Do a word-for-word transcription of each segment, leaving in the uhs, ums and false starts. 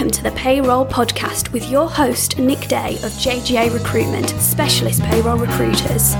welcome to the Payroll Podcast with your host, Nick Day of J G A Recruitment, Specialist Payroll Recruiters.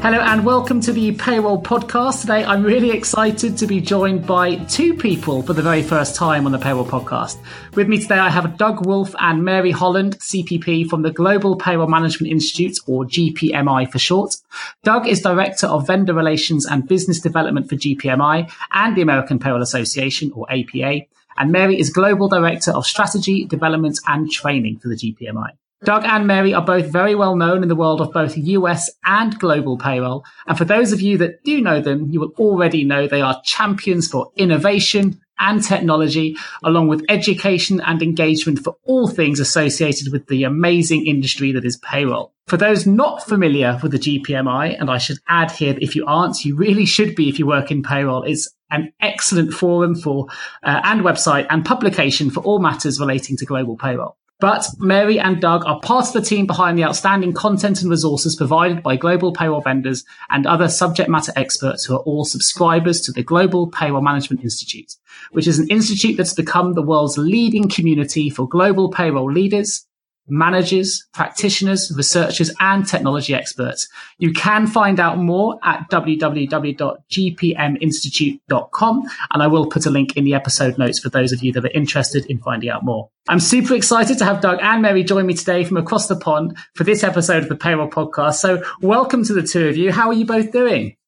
Hello and welcome to the Payroll Podcast. Today I'm really excited to be joined by two people for the very first time on the Payroll Podcast. With me today I have Doug Wolf and Mary Holland, C P P from the Global Payroll Management Institute, or G P M I for short. Doug is Director of Vendor Relations and Business Development for G P M I and the American Payroll Association, or A P A. And Mary is Global Director of Strategy, Development and Training for the G P M I. Doug and Mary are both very well known in the world of both U S and global payroll. And for those of you that do know them, you will already know they are champions for innovation and technology, along with education and engagement for all things associated with the amazing industry that is payroll. For those not familiar with the G P M I, and I should add here that if you aren't, you really should be if you work in payroll, it's an excellent forum for uh, and website and publication for all matters relating to global payroll. But Mary and Doug are part of the team behind the outstanding content and resources provided by global payroll vendors and other subject matter experts who are all subscribers to the Global Payroll Management Institute, which is an institute that's become the world's leading community for global payroll leaders, managers, practitioners, researchers, and technology experts. You can find out more at w w w dot g p m institute dot com, and I will put a link in the episode notes for those of you that are interested in finding out more. I'm super excited to have Doug and Mary join me today from across the pond for this episode of the Payroll Podcast. So welcome to the two of you. How are you both doing?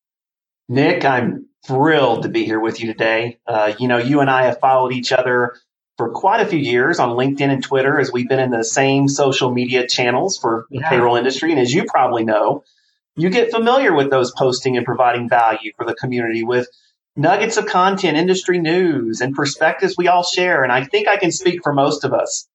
Nick, I'm thrilled to be here with you today. Uh, you know, you and I have followed each other for quite a few years on LinkedIn and Twitter, as we've been in the same social media channels for the yeah. payroll industry. And as you probably know, you get familiar with those posting and providing value for the community with nuggets of content, industry news, and perspectives we all share. And I think I can speak for most of us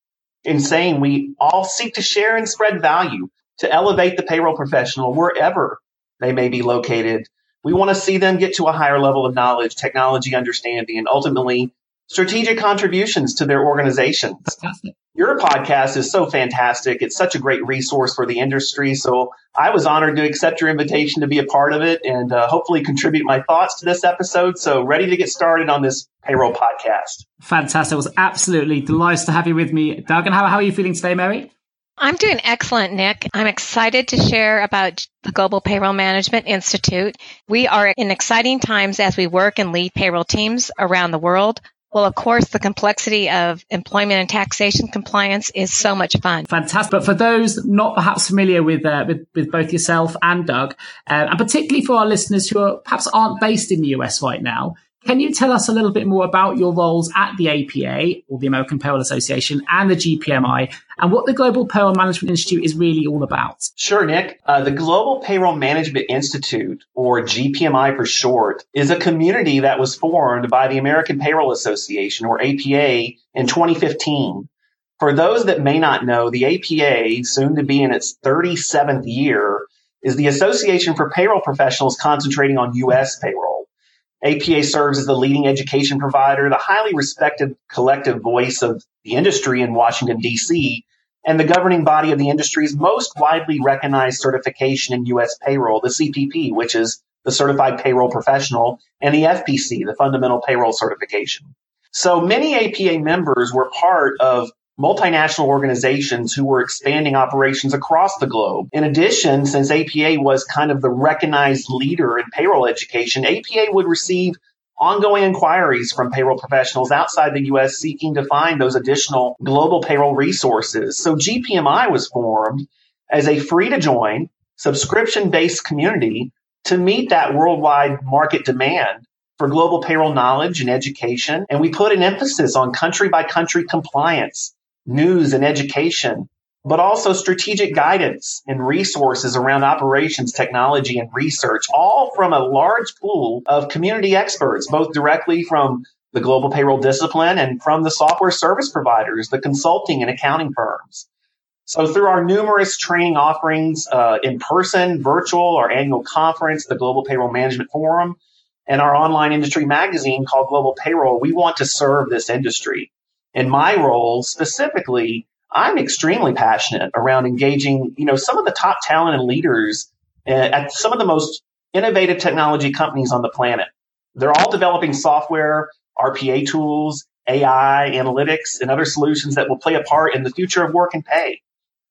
in saying we all seek to share and spread value to elevate the payroll professional wherever they may be located. We want to see them get to a higher level of knowledge, technology, understanding, and ultimately strategic contributions to their organizations. Fantastic. Your podcast is so fantastic. It's such a great resource for the industry. So I was honored to accept your invitation to be a part of it and uh, hopefully contribute my thoughts to this episode. So ready to get started on this Payroll Podcast. Fantastic. It was absolutely delighted to have you with me, Doug. And how, how are you feeling today, Mary? I'm doing excellent, Nick. I'm excited to share about the Global Payroll Management Institute. We are in exciting times as we work and lead payroll teams around the world. Well, of course, the complexity of employment and taxation compliance is so much fun. Fantastic. But for those not perhaps familiar with uh, with, with both yourself and Doug, uh, and particularly for our listeners who are, perhaps aren't based in the U S right now, can you tell us a little bit more about your roles at the A P A, or the American Payroll Association, and the G P M I, and what the Global Payroll Management Institute is really all about? Sure, Nick. Uh, the Global Payroll Management Institute, or G P M I for short, is a community that was formed by the American Payroll Association, or A P A, in twenty fifteen. For those that may not know, the A P A, soon to be in its thirty-seventh year, is the Association for Payroll Professionals concentrating on U S payroll. A P A serves as the leading education provider, the highly respected collective voice of the industry in Washington, D C, and the governing body of the industry's most widely recognized certification in U S payroll, the C P P, which is the Certified Payroll Professional, and the F P C, the Fundamental Payroll Certification. So many A P A members were part of multinational organizations who were expanding operations across the globe. In addition, since A P A was kind of the recognized leader in payroll education, A P A would receive ongoing inquiries from payroll professionals outside the U S seeking to find those additional global payroll resources. So G P M I was formed as a free-to-join, subscription-based community to meet that worldwide market demand for global payroll knowledge and education. And we put an emphasis on country-by-country compliance, news and education, but also strategic guidance and resources around operations, technology, and research, all from a large pool of community experts, both directly from the global payroll discipline and from the software service providers, the consulting and accounting firms. So through our numerous training offerings, uh, in person, virtual, our annual conference, the Global Payroll Management Forum, and our online industry magazine called Global Payroll, we want to serve this industry. In my role specifically, I'm extremely passionate around engaging, you know, some of the top talent and leaders at some of the most innovative technology companies on the planet. They're all developing software R P A tools, A I, analytics, and other solutions that will play a part in the future of work and pay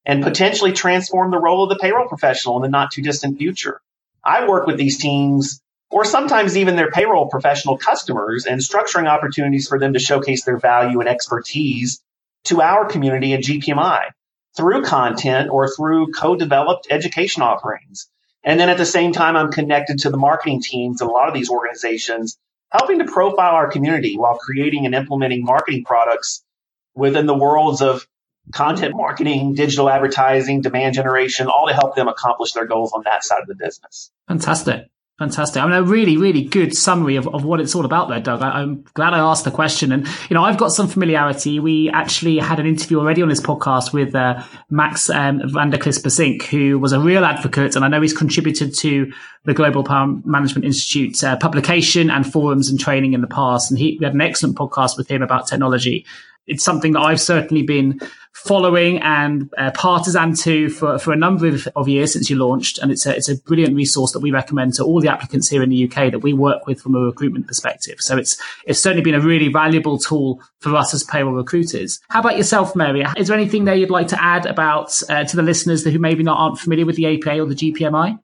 and potentially transform the role of the payroll professional in the not too distant future. I work with these teams or sometimes even their payroll professional customers and structuring opportunities for them to showcase their value and expertise to our community at G P M I through content or through co-developed education offerings. And then at the same time, I'm connected to the marketing teams at a lot of these organizations, helping to profile our community while creating and implementing marketing products within the worlds of content marketing, digital advertising, demand generation, all to help them accomplish their goals on that side of the business. Fantastic. Fantastic. I mean, a really, really good summary of, of what it's all about there, Doug. I, I'm glad I asked the question. And, you know, I've got some familiarity. We actually had an interview already on this podcast with uh, Max um, van der Klispersink, who was a real advocate. And I know he's contributed to the Global Payroll Management Institute uh, publication and forums and training in the past. And he, we had an excellent podcast with him about technology. It's something that I've certainly been following and uh, partisan to for, for a number of, of years since you launched. And it's a, it's a brilliant resource that we recommend to all the applicants here in the U K that we work with from a recruitment perspective. So it's, it's certainly been a really valuable tool for us as payroll recruiters. How about yourself, Mary? Is there anything there you'd like to add about uh, to the listeners who maybe not aren't familiar with the A P A or the G P M I?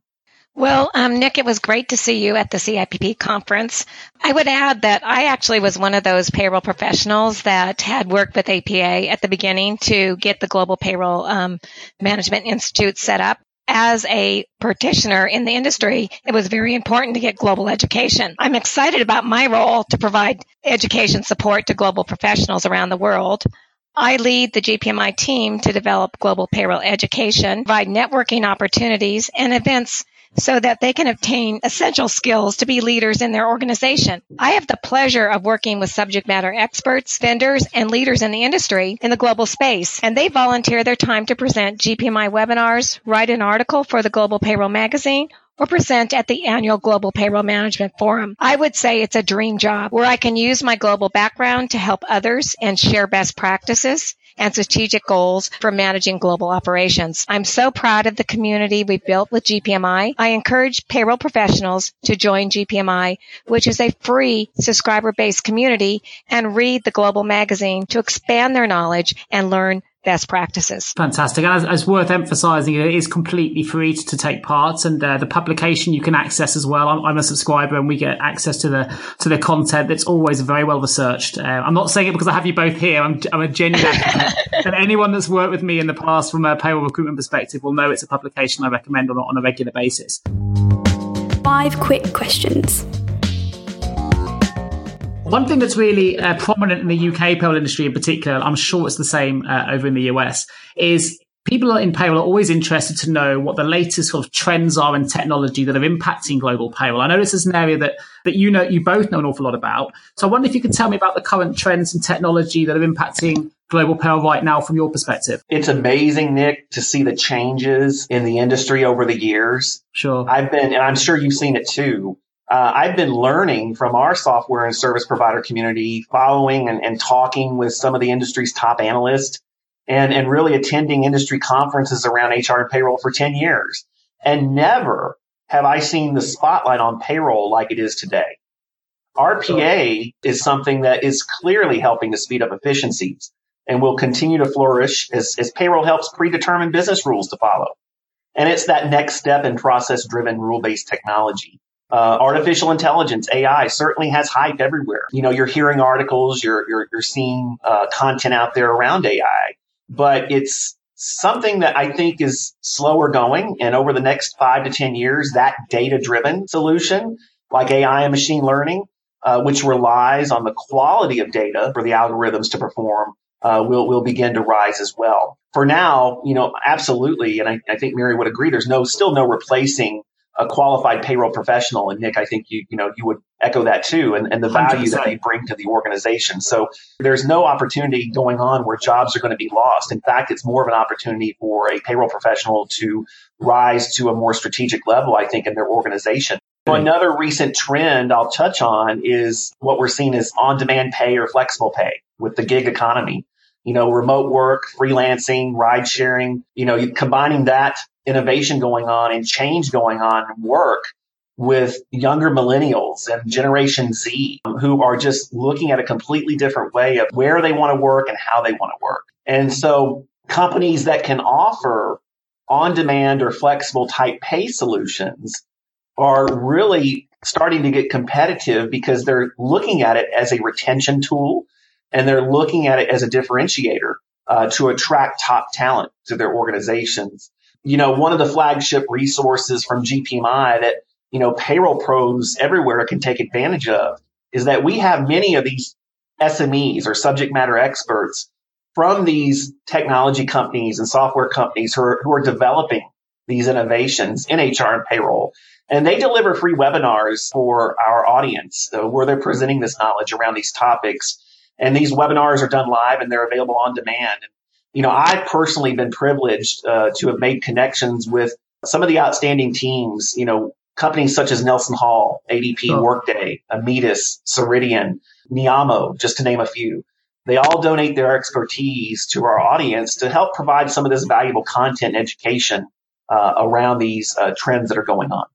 Well, um, Nick, it was great to see you at the C I P P conference. I would add that I actually was one of those payroll professionals that had worked with A P A at the beginning to get the Global Payroll um, Management Institute set up. As a practitioner in the industry, it was very important to get global education. I'm excited about my role to provide education support to global professionals around the world. I lead the G P M I team to develop global payroll education, provide networking opportunities and events so that they can obtain essential skills to be leaders in their organization. I have the pleasure of working with subject matter experts, vendors, and leaders in the industry in the global space, and they volunteer their time to present G P M I webinars, write an article for the Global Payroll magazine, or present at the annual Global Payroll Management Forum. I would say it's a dream job where I can use my global background to help others and share best practices and strategic goals for managing global operations. I'm so proud of the community we've built with G P M I. I encourage payroll professionals to join G P M I, which is a free subscriber-based community, and read the Global Magazine to expand their knowledge and learn best practices. Fantastic. And it's worth emphasizing, it is completely free to, to take part, and uh, the publication you can access as well. I'm, I'm a subscriber and we get access to the to the content that's always very well researched. Uh, I'm not saying it because I have you both here. I'm, I'm a genuine advocate. And anyone that's worked with me in the past from a payroll recruitment perspective will know it's a publication I recommend on, on a regular basis. Five quick questions. One thing that's really uh, prominent in the U K payroll industry in particular, I'm sure it's the same uh, over in the U S, is people in payroll are always interested to know what the latest sort of trends are in technology that are impacting global payroll. I know this is an area that, that you know you both know an awful lot about. So I wonder if you could tell me about the current trends in technology that are impacting global payroll right now from your perspective. It's amazing, Nick, to see the changes in the industry over the years. Sure. I've been, and I'm sure you've seen it too. Uh, I've been learning from our software and service provider community, following and, and talking with some of the industry's top analysts and, and really attending industry conferences around H R and payroll for ten years. And never have I seen the spotlight on payroll like it is today. R P A is something that is clearly helping to speed up efficiencies and will continue to flourish as, as payroll helps predetermine business rules to follow. And it's that next step in process-driven rule-based technology. Uh, artificial intelligence, A I, certainly has hype everywhere. You know, you're hearing articles, you're, you're, you're seeing, uh, content out there around A I, but it's something that I think is slower going. And over the next five to ten years, that data driven solution like A I and machine learning, uh, which relies on the quality of data for the algorithms to perform, uh, will, will begin to rise as well. For now, you know, absolutely. And I, I think Mary would agree, there's no, still no replacing a qualified payroll professional. And Nick, I think you, you know, you would echo that too, and, and the value one hundred percent that they bring to the organization. So there's no opportunity going on where jobs are going to be lost. In fact, it's more of an opportunity for a payroll professional to rise to a more strategic level, I think, in their organization. So another recent trend I'll touch on is what we're seeing is on-demand pay or flexible pay with the gig economy. You know, remote work, freelancing, ride sharing, you know, combining that innovation going on and change going on in work with younger millennials and Generation Z who are just looking at a completely different way of where they want to work and how they want to work. And so companies that can offer on-demand or flexible type pay solutions are really starting to get competitive because they're looking at it as a retention tool and they're looking at it as a differentiator uh, to attract top talent to their organizations. You know, one of the flagship resources from G P M I that, you know, payroll pros everywhere can take advantage of is that we have many of these S M Es or subject matter experts from these technology companies and software companies who are, who are developing these innovations in H R and payroll. And they deliver free webinars for our audience uh, where they're presenting this knowledge around these topics. And these webinars are done live and they're available on demand. You know, I've personally been privileged uh, to have made connections with some of the outstanding teams, you know, companies such as Nelson Hall, A D P, oh. Workday, Ametis, Ceridian, Niamo, just to name a few. They all donate their expertise to our audience to help provide some of this valuable content and education uh, around these uh, trends that are going on.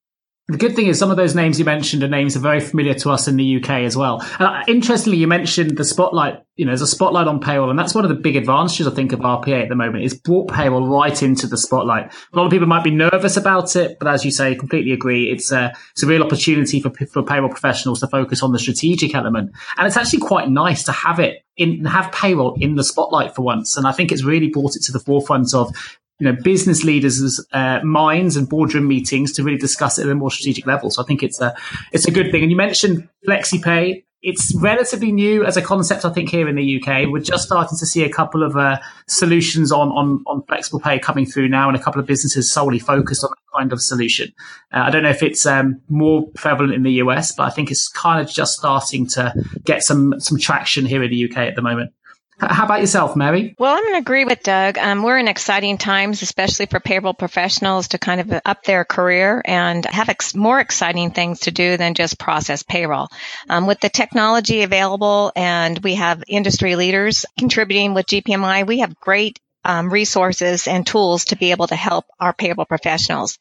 The good thing is some of those names you mentioned are names that are very familiar to us in the U K as well. Uh, interestingly, you mentioned the spotlight, you know, there's a spotlight on payroll, and that's one of the big advantages, I think, of R P A at the moment. It's brought payroll right into the spotlight. A lot of people might be nervous about it, but as you say, completely agree. It's a, it's a real opportunity for, for payroll professionals to focus on the strategic element. And it's actually quite nice to have it in, have payroll in the spotlight for once. And I think it's really brought it to the forefront of, you know, business leaders' uh, minds and boardroom meetings to really discuss it at a more strategic level. So I think it's a, it's a good thing. And you mentioned FlexiPay. It's relatively new as a concept, I think, here in the U K. We're just starting to see a couple of uh, solutions on, on, on flexible pay coming through now, and a couple of businesses solely focused on that kind of solution. Uh, I don't know if it's um, more prevalent in the U S, but I think it's kind of just starting to get some, some traction here in the U K at the moment. How about yourself, Mary? Well, I'm going to agree with Doug. Um, we're in exciting times, especially for payroll professionals to kind of up their career and have ex- more exciting things to do than just process payroll. Um, with the technology available and we have industry leaders contributing with G P M I, we have great um, resources and tools to be able to help our payroll professionals.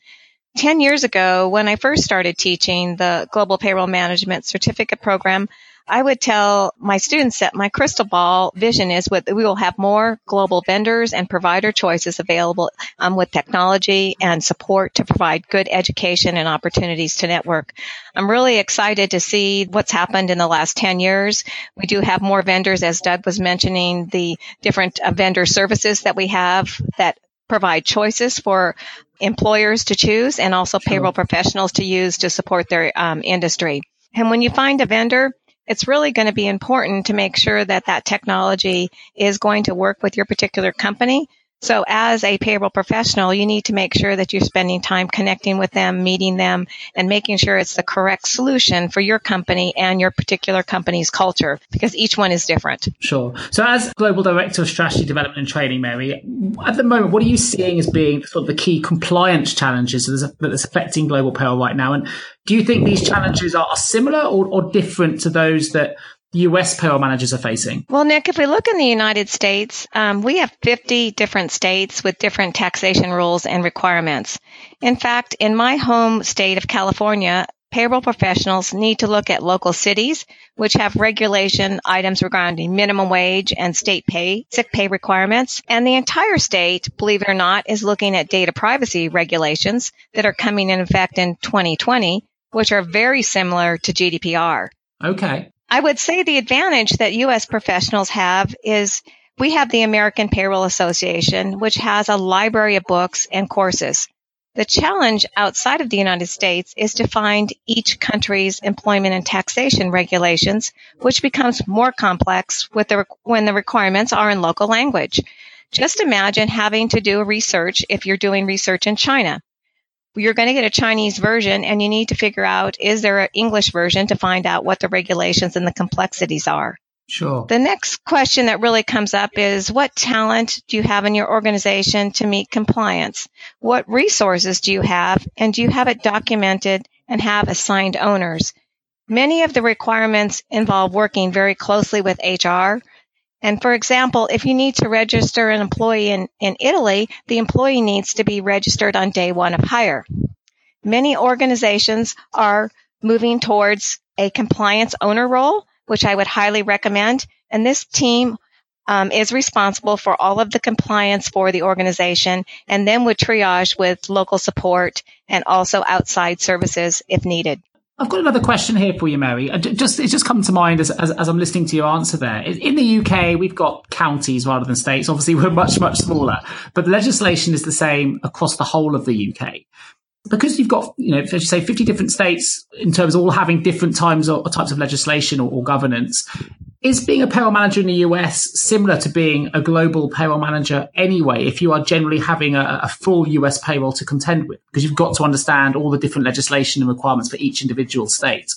Ten years ago, when I first started teaching the Global Payroll Management Certificate Program, I would tell my students that my crystal ball vision is with, we will have more global vendors and provider choices available um, with technology and support to provide good education and opportunities to network. I'm really excited to see what's happened in the last ten years. We do have more vendors, as Doug was mentioning, the different uh, vendor services that we have that provide choices for employers to choose and also sure. payroll professionals to use to support their um, industry. And when you find a vendor, it's really going to be important to make sure that that technology is going to work with your particular company. So as a payroll professional, you need to make sure that you're spending time connecting with them, meeting them, and making sure it's the correct solution for your company and your particular company's culture, because each one is different. Sure. So as Global Director of Strategy Development and Training, Mary, at the moment, what are you seeing as being sort of the key compliance challenges that's affecting global payroll right now? And do you think these challenges are similar or, or different to those that U S payroll managers are facing? Well, Nick, if we look in the United States, um, we have fifty different states with different taxation rules and requirements. In fact, in my home state of California, payroll professionals need to look at local cities, which have regulation items regarding minimum wage and state pay, sick pay requirements. And the entire state, believe it or not, is looking at data privacy regulations that are coming in effect in twenty twenty, which are very similar to G D P R. Okay. I would say the advantage that U S professionals have is we have the American Payroll Association, which has a library of books and courses. The challenge outside of the United States is to find each country's employment and taxation regulations, which becomes more complex with the, when the requirements are in local language. Just imagine having to do research if you're doing research in China. You're going to get a Chinese version, and you need to figure out, is there an English version to find out what the regulations and the complexities are? Sure. The next question that really comes up is, what talent do you have in your organization to meet compliance? What resources do you have, and do you have it documented and have assigned owners? Many of the requirements involve working very closely with H R. And for example, if you need to register an employee in, in Italy, the employee needs to be registered on day one of hire. many organizations are moving towards a compliance owner role, which I would highly recommend. And this team um, is responsible for all of the compliance for the organization and then would triage with local support and also outside services if needed. I've got another question here for you, Mary. Just, it's just come to mind as, as, as I'm listening to your answer there. In the U K, we've got counties rather than states. Obviously, we're much, much smaller, but the legislation is the same across the whole of the U K. Because you've got, you know, as you say, fifty different states in terms of all having different times or, or types of legislation or, or governance, is being a payroll manager in the U S similar to being a global payroll manager anyway, if you are generally having a, a full U S payroll to contend with? Because you've got to understand all the different legislation and requirements for each individual state.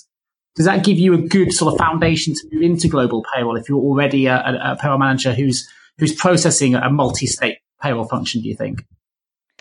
Does that give you a good sort of foundation to move into global payroll if you're already a, a, a payroll manager who's who's processing a multi-state payroll function, do you think?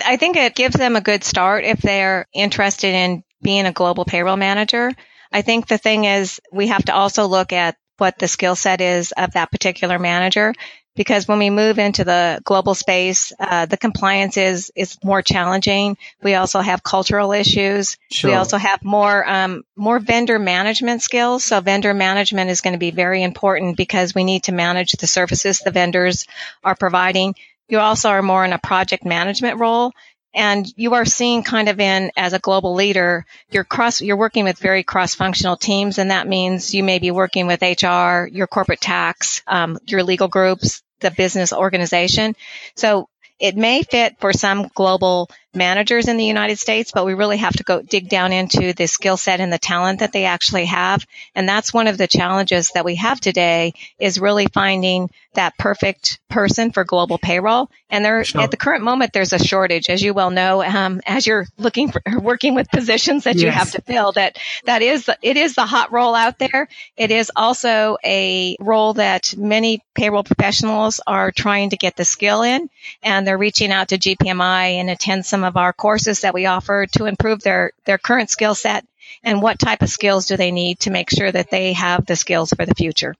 I think it gives them a good start if they're interested in being a global payroll manager. I think the thing is we have to also look at what the skill set is of that particular manager, because when we move into the global space, uh, the compliance is is more challenging. We also have cultural issues. Sure. We also have more um, more vendor management skills. So vendor management is going to be very important because we need to manage the services the vendors are providing. You also are more in a project management role, and you are seen kind of in as a global leader. You're cross, you're working with very cross-functional teams, and that means you may be working with H R, your corporate tax, um, your legal groups, the business organization. So it may fit for some global managers in the United States, but we really have to go dig down into the skill set and the talent that they actually have. And that's one of the challenges that we have today is really finding that perfect person for global payroll. And there, sure. At the current moment, there's a shortage, as you well know, um, as you're looking for working with positions that yes. you have to fill. That that is it is the hot role out there. It is also a role that many payroll professionals are trying to get the skill in, and they're reaching out to G P M I and attend some of our courses that we offer to improve their, their current skill set and what type of skills do they need to make sure that they have the skills for the future.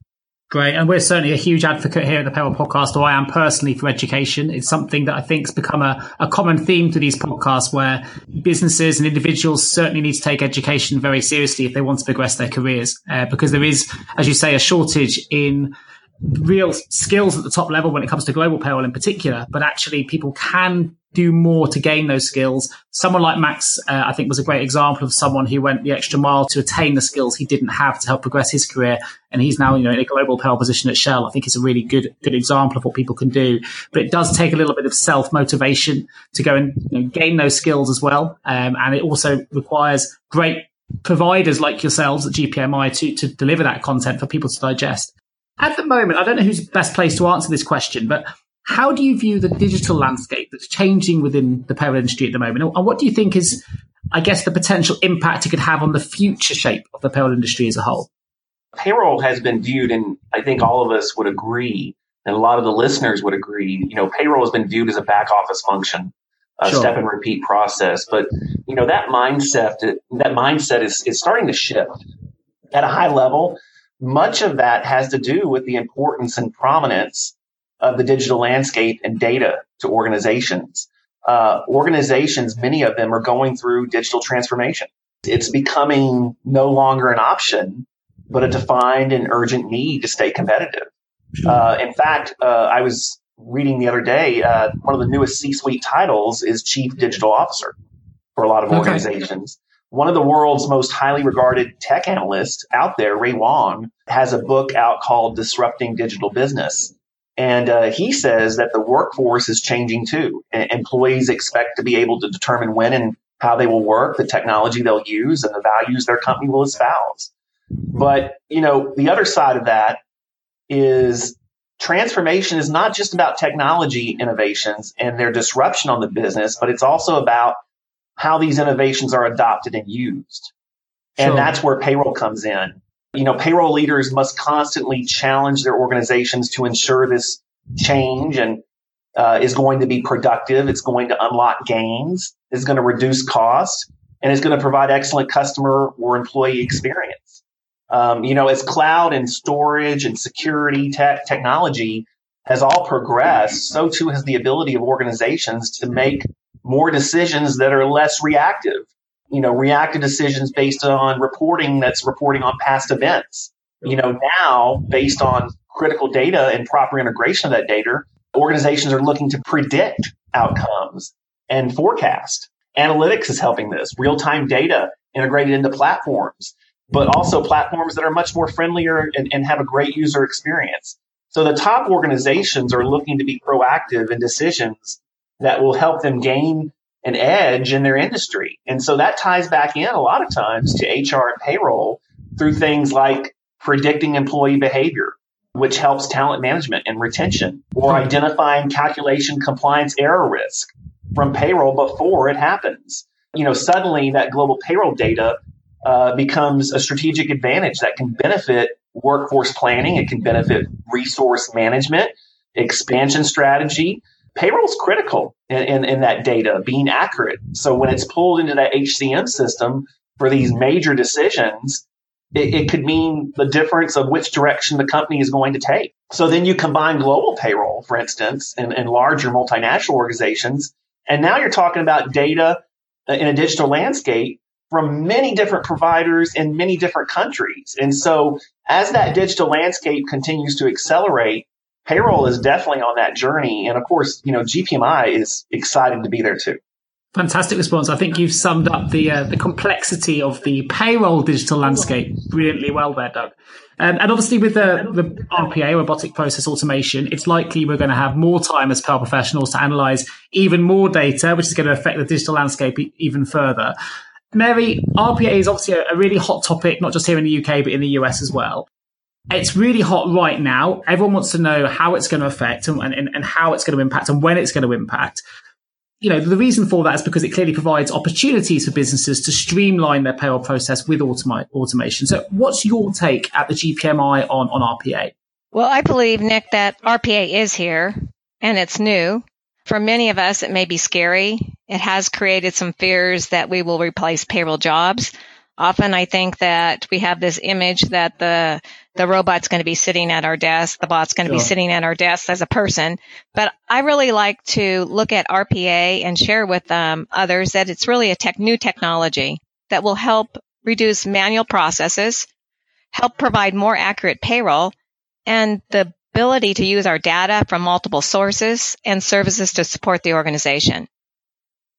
Great. And we're certainly a huge advocate here at the Payroll Podcast, or I am personally, for education. It's something that I think has become a, a common theme to these podcasts where businesses and individuals certainly need to take education very seriously if they want to progress their careers, uh, because there is, as you say, a shortage in real skills at the top level when it comes to global payroll in particular, but actually people can do more to gain those skills. Someone like Max, uh, I think, was a great example of someone who went the extra mile to attain the skills he didn't have to help progress his career. And he's now, you know, in a global payroll position at Shell. I think it's a really good, good example of what people can do. But it does take a little bit of self-motivation to go and, you know, gain those skills as well. Um, and it also requires great providers like yourselves at G P M I to, to deliver that content for people to digest. At the moment, I don't know who's best placed to answer this question, but how do you view the digital landscape that's changing within the payroll industry at the moment? And what do you think is, I guess, the potential impact it could have on the future shape of the payroll industry as a whole? Payroll has been viewed, and I think all of us would agree, and a lot of the listeners would agree, you know, payroll has been viewed as a back office function, a sure. step and repeat process. But, you know, that mindset, that mindset is, is starting to shift at a high level. Much of that has to do with the importance and prominence of the digital landscape and data to organizations. Uh, organizations, many of them are going through digital transformation. It's becoming no longer an option, but a defined and urgent need to stay competitive. Uh, in fact, uh, I was reading the other day, uh, one of the newest C-suite titles is Chief Digital Officer for a lot of organizations. Okay. One of the world's most highly regarded tech analysts out there, Ray Wang, has a book out called Disrupting Digital Business. And uh, he says that the workforce is changing too. And employees expect to be able to determine when and how they will work, the technology they'll use, and the values their company will espouse. But, you know, the other side of that is transformation is not just about technology innovations and their disruption on the business, but it's also about how these innovations are adopted and used. And sure. that's where payroll comes in. You know, payroll leaders must constantly challenge their organizations to ensure this change and uh, is going to be productive. It's going to unlock gains. It's going to reduce costs, and it's going to provide excellent customer or employee experience. Um, you know, as cloud and storage and security tech technology has all progressed, so too has the ability of organizations to make more decisions that are less reactive you know, reactive decisions based on reporting that's reporting on past events. You know, now based on critical data and proper integration of that data, organizations are looking to predict outcomes and forecast. Analytics is helping this, real-time data integrated into platforms, but also platforms that are much more friendlier and, and have a great user experience. So the top organizations are looking to be proactive in decisions that will help them gain an edge in their industry. And so that ties back in a lot of times to H R and payroll through things like predicting employee behavior, which helps talent management and retention, or identifying calculation compliance error risk from payroll before it happens. You know, suddenly that global payroll data uh, becomes a strategic advantage that can benefit workforce planning. It can benefit resource management, expansion strategy. Payroll's critical in, in, in that data being accurate. So when it's pulled into that H C M system for these major decisions, it, it could mean the difference of which direction the company is going to take. So then you combine global payroll, for instance, and, and larger multinational organizations. And now you're talking about data in a digital landscape from many different providers in many different countries. And so as that digital landscape continues to accelerate, payroll is definitely on that journey. And of course, you know, G P M I is excited to be there too. Fantastic response. I think you've summed up the uh, the complexity of the payroll digital landscape brilliantly well there, Doug. Um, and obviously with the, the R P A, robotic process automation, it's likely we're going to have more time as payroll professionals to analyse even more data, which is going to affect the digital landscape e- even further. Mary, R P A is obviously a, a really hot topic, not just here in the U K, but in the U S as well. It's really hot right now. Everyone wants to know how it's going to affect and, and, and how it's going to impact and when it's going to impact. You know, the reason for that is because it clearly provides opportunities for businesses to streamline their payroll process with automi- automation. So what's your take at the G P M I on, on R P A? Well, I believe, Nick, that R P A is here and it's new. For many of us, it may be scary. It has created some fears that we will replace payroll jobs. Often I think that we have this image that the the robot's going to be sitting at our desk, the bot's going to Sure. be sitting at our desk as a person. But I really like to look at R P A and share with um, others that it's really a tech, new technology that will help reduce manual processes, help provide more accurate payroll, and the ability to use our data from multiple sources and services to support the organization.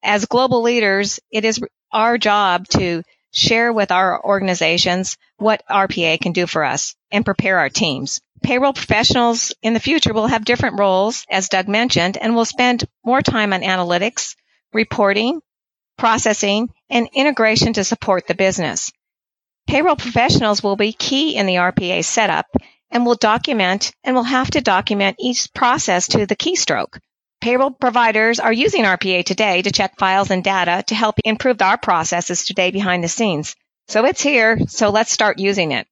As global leaders, it is our job to share with our organizations what R P A can do for us and prepare our teams. Payroll professionals in the future will have different roles, as Doug mentioned, and will spend more time on analytics, reporting, processing, and integration to support the business. Payroll professionals will be key in the R P A setup and will document and will have to document each process to the keystroke. Payroll providers are using R P A today to check files and data to help improve our processes today behind the scenes. So it's here, so let's start using it.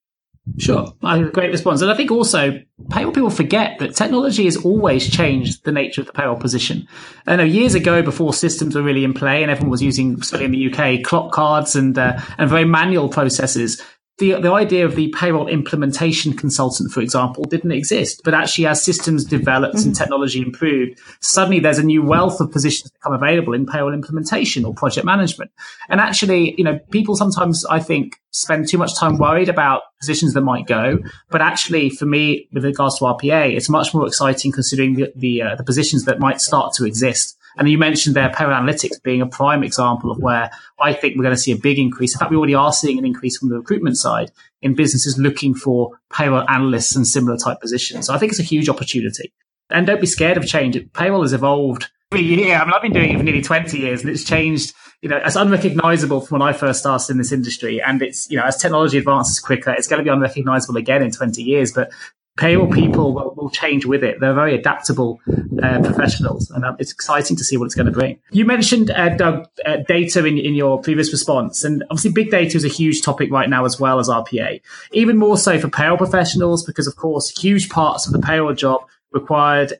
Sure, I think a great response. And I think also payroll people forget that technology has always changed the nature of the payroll position. I know years ago, before systems were really in play and everyone was using, certainly in the U K, clock cards and uh, and very manual processes, The the idea of the payroll implementation consultant, for example, didn't exist. But actually, as systems developed mm-hmm. and technology improved, suddenly there's a new wealth of positions that become available in payroll implementation or project management. And actually, you know, people sometimes, I think, spend too much time worried about positions that might go. But actually, for me, with regards to R P A, it's much more exciting considering the the, uh, the positions that might start to exist. And you mentioned there payroll analytics being a prime example of where I think we're going to see a big increase. In fact, we already are seeing an increase from the recruitment side in businesses looking for payroll analysts and similar type positions. So I think it's a huge opportunity. And don't be scared of change. Payroll has evolved every year. I mean, I've been doing it for nearly twenty years and it's changed. You know, it's unrecognizable from when I first started in this industry. And it's, you know, as technology advances quicker, it's going to be unrecognizable again in twenty years. But payroll people will, will change with it. They're very adaptable uh, professionals, and uh, it's exciting to see what it's going to bring. You mentioned, uh, Doug, uh, data in, in your previous response, and obviously big data is a huge topic right now as well as R P A, even more so for payroll professionals because, of course, huge parts of the payroll job required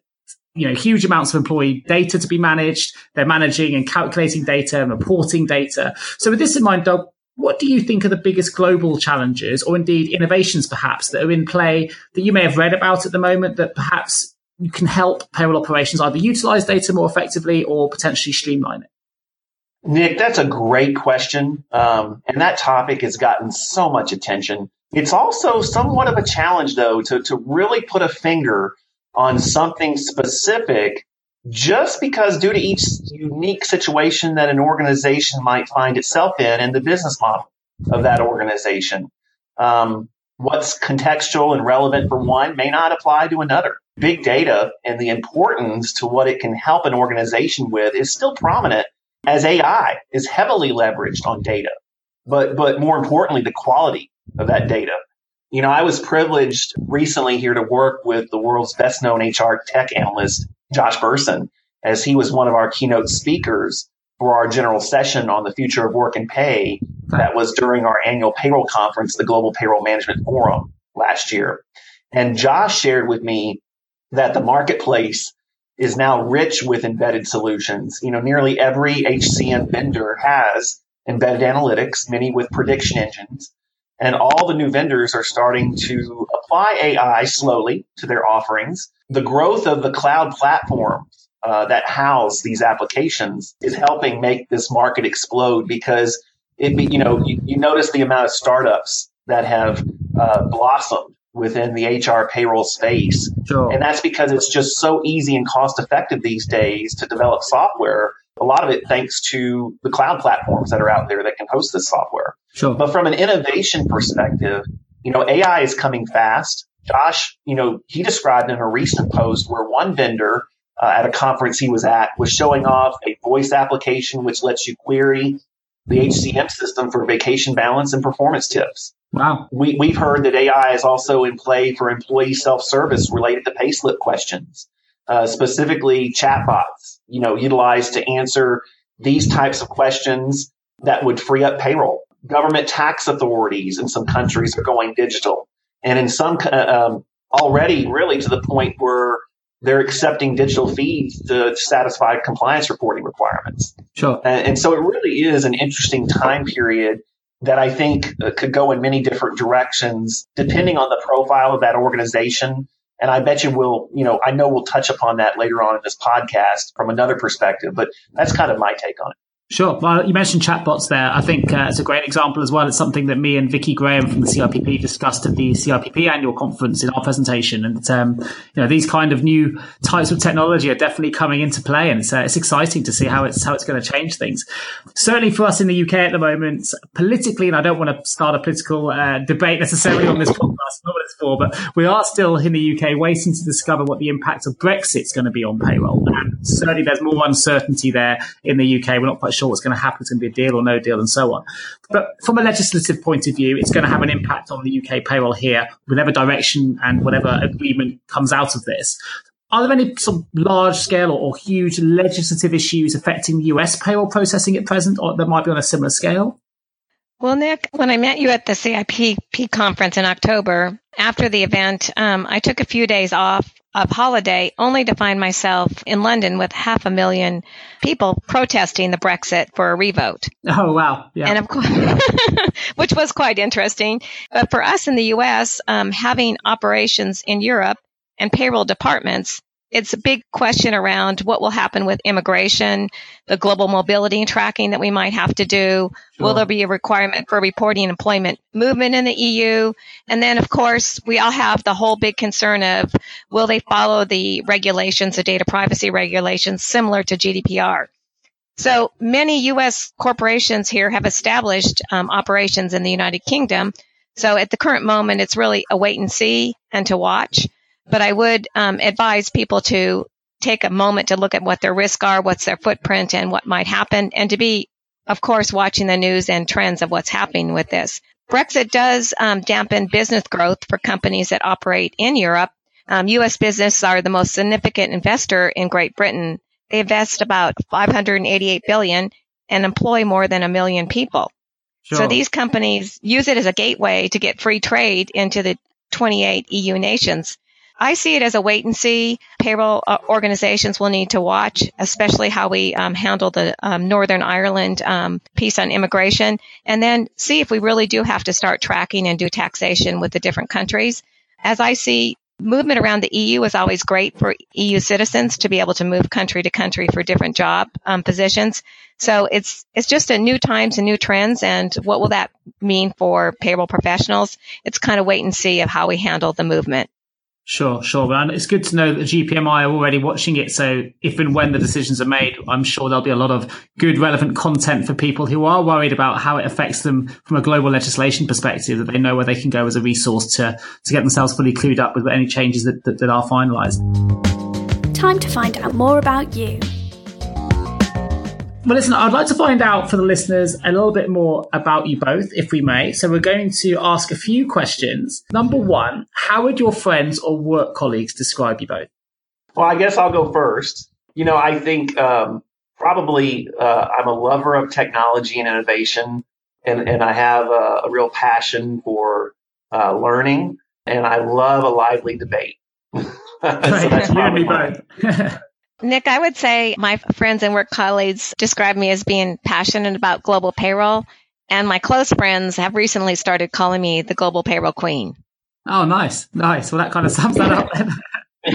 you know, huge amounts of employee data to be managed. They're managing and calculating data and reporting data. So with this in mind, Doug, what do you think are the biggest global challenges or indeed innovations perhaps that are in play that you may have read about at the moment that perhaps you can help payroll operations either utilize data more effectively or potentially streamline it? Nick, that's a great question. Um, and that topic has gotten so much attention. It's also somewhat of a challenge, though, to, to really put a finger on something specific, just because due to each unique situation that an organization might find itself in and the business model of that organization. Um, what's contextual and relevant for one may not apply to another. Big data and the importance to what it can help an organization with is still prominent, as A I is heavily leveraged on data, but but more importantly, the quality of that data. You know, I was privileged recently here to work with the world's best known H R tech analyst, Josh Bersin, as he was one of our keynote speakers for our general session on the future of work and pay that was during our annual payroll conference, the Global Payroll Management Forum last year. And Josh shared with me that the marketplace is now rich with embedded solutions. You know, nearly every H C M vendor has embedded analytics, many with prediction engines. And all the new vendors are starting to apply A I slowly to their offerings. The growth of the cloud platforms uh, that house these applications is helping make this market explode, because it be, you know, you, you notice the amount of startups that have uh, blossomed within the H R payroll space. Sure. And that's because it's just so easy and cost effective these days to develop software. A lot of it thanks to the cloud platforms that are out there that can host this software. Sure. But from an innovation perspective, you know, A I is coming fast. Josh, you know, he described in a recent post where one vendor uh, at a conference he was at was showing off a voice application which lets you query the H C M system for vacation balance and performance tips. Wow. We, we've heard that A I is also in play for employee self-service related to payslip questions, uh, specifically chatbots, you know, utilized to answer these types of questions that would free up payroll. Government tax authorities in some countries are going digital. And in some, um, already really to the point where they're accepting digital feeds to satisfy compliance reporting requirements. Sure. And, and so it really is an interesting time period that I think could go in many different directions, depending on the profile of that organization. And I bet you we'll, you know, I know we'll touch upon that later on in this podcast from another perspective, but that's kind of my take on it. Sure. Well, you mentioned chatbots there. I think uh, it's a great example as well. It's something that me and Vicky Graham from the C R P P discussed at the C R P P annual conference in our presentation. And, um, you know, these kind of new types of technology are definitely coming into play. And it's, uh, it's exciting to see how it's, how it's going to change things. Certainly for us in the U K at the moment, politically, and I don't want to start a political uh, debate necessarily on this podcast, not what it's for, but we are still in the U K waiting to discover what the impact of Brexit is going to be on payroll. And certainly there's more uncertainty there in the U K. We're not quite sure what's going to happen. It's going to be a deal or no deal and so on. But from a legislative point of view, it's going to have an impact on the U K payroll here, whatever direction and whatever agreement comes out of this. Are there any sort of large scale or, or huge legislative issues affecting the U S payroll processing at present, or that might be on a similar scale? Well, Nick, when I met you at the C I P P conference in October, after the event, um, I took a few days off of holiday only to find myself in London with half a million people protesting the Brexit for a revote. Oh, wow. Yeah. And of course, which was quite interesting. But for us in the U S, um, having operations in Europe and payroll departments, it's a big question around what will happen with immigration, the global mobility and tracking that we might have to do. Sure. Will there be a requirement for reporting employment movement in the E U? And then, of course, we all have the whole big concern of, will they follow the regulations, the data privacy regulations similar to G D P R? So many U S corporations here have established um, operations in the United Kingdom. So at the current moment, it's really a wait and see and to watch. But I would um, advise people to take a moment to look at what their risks are, what's their footprint, and what might happen, and to be, of course, watching the news and trends of what's happening with this. Brexit does um, dampen business growth for companies that operate in Europe. Um, U S businesses are the most significant investor in Great Britain. They invest about five hundred eighty-eight billion dollars and employ more than a million people. Sure. So these companies use it as a gateway to get free trade into the twenty-eight E U nations. I see it as a wait and see. Payroll organizations will need to watch, especially how we um, handle the um, Northern Ireland um, piece on immigration, and then see if we really do have to start tracking and do taxation with the different countries. As I see, movement around the E U is always great for E U citizens to be able to move country to country for different job um, positions. So it's it's just a new times and new trends. And what will that mean for payroll professionals? It's kind of wait and see of how we handle the movement. Sure, sure. And it's good to know that G P M I are already watching it. So if and when the decisions are made, I'm sure there'll be a lot of good, relevant content for people who are worried about how it affects them from a global legislation perspective, that they know where they can go as a resource to, to get themselves fully clued up with any changes that, that, that are finalised. Time to find out more about you. Well, listen, I'd like to find out for the listeners a little bit more about you both, if we may. So we're going to ask a few questions. Number one, how would your friends or work colleagues describe you both? Well, I guess I'll go first. You know, I think um, probably uh, I'm a lover of technology and innovation, and, and I have a, a real passion for uh, learning, and I love a lively debate. So that's probably mine. Nick, I would say my friends and work colleagues describe me as being passionate about global payroll, and my close friends have recently started calling me the global payroll queen. Oh, nice. Nice. Well, that kind of sums that up then.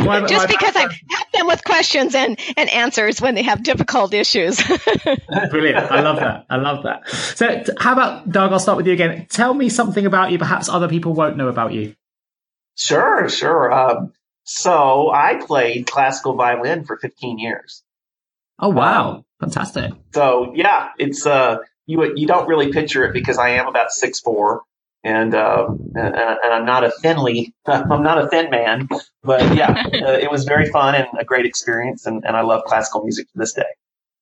Why, Just why because I help them with questions and, and answers when they have difficult issues. Brilliant. I love that. I love that. So how about, Doug, I'll start with you again. Tell me something about you perhaps other people won't know about you. Sure, sure. Um, So I played classical violin for fifteen years. Oh, wow. Um, Fantastic. So, yeah, it's uh, you you don't really picture it because I am about six foot four, and uh, and, and I'm not a thinly I'm not a thin man. But, yeah, uh, it was very fun and a great experience. And, and I love classical music to this day.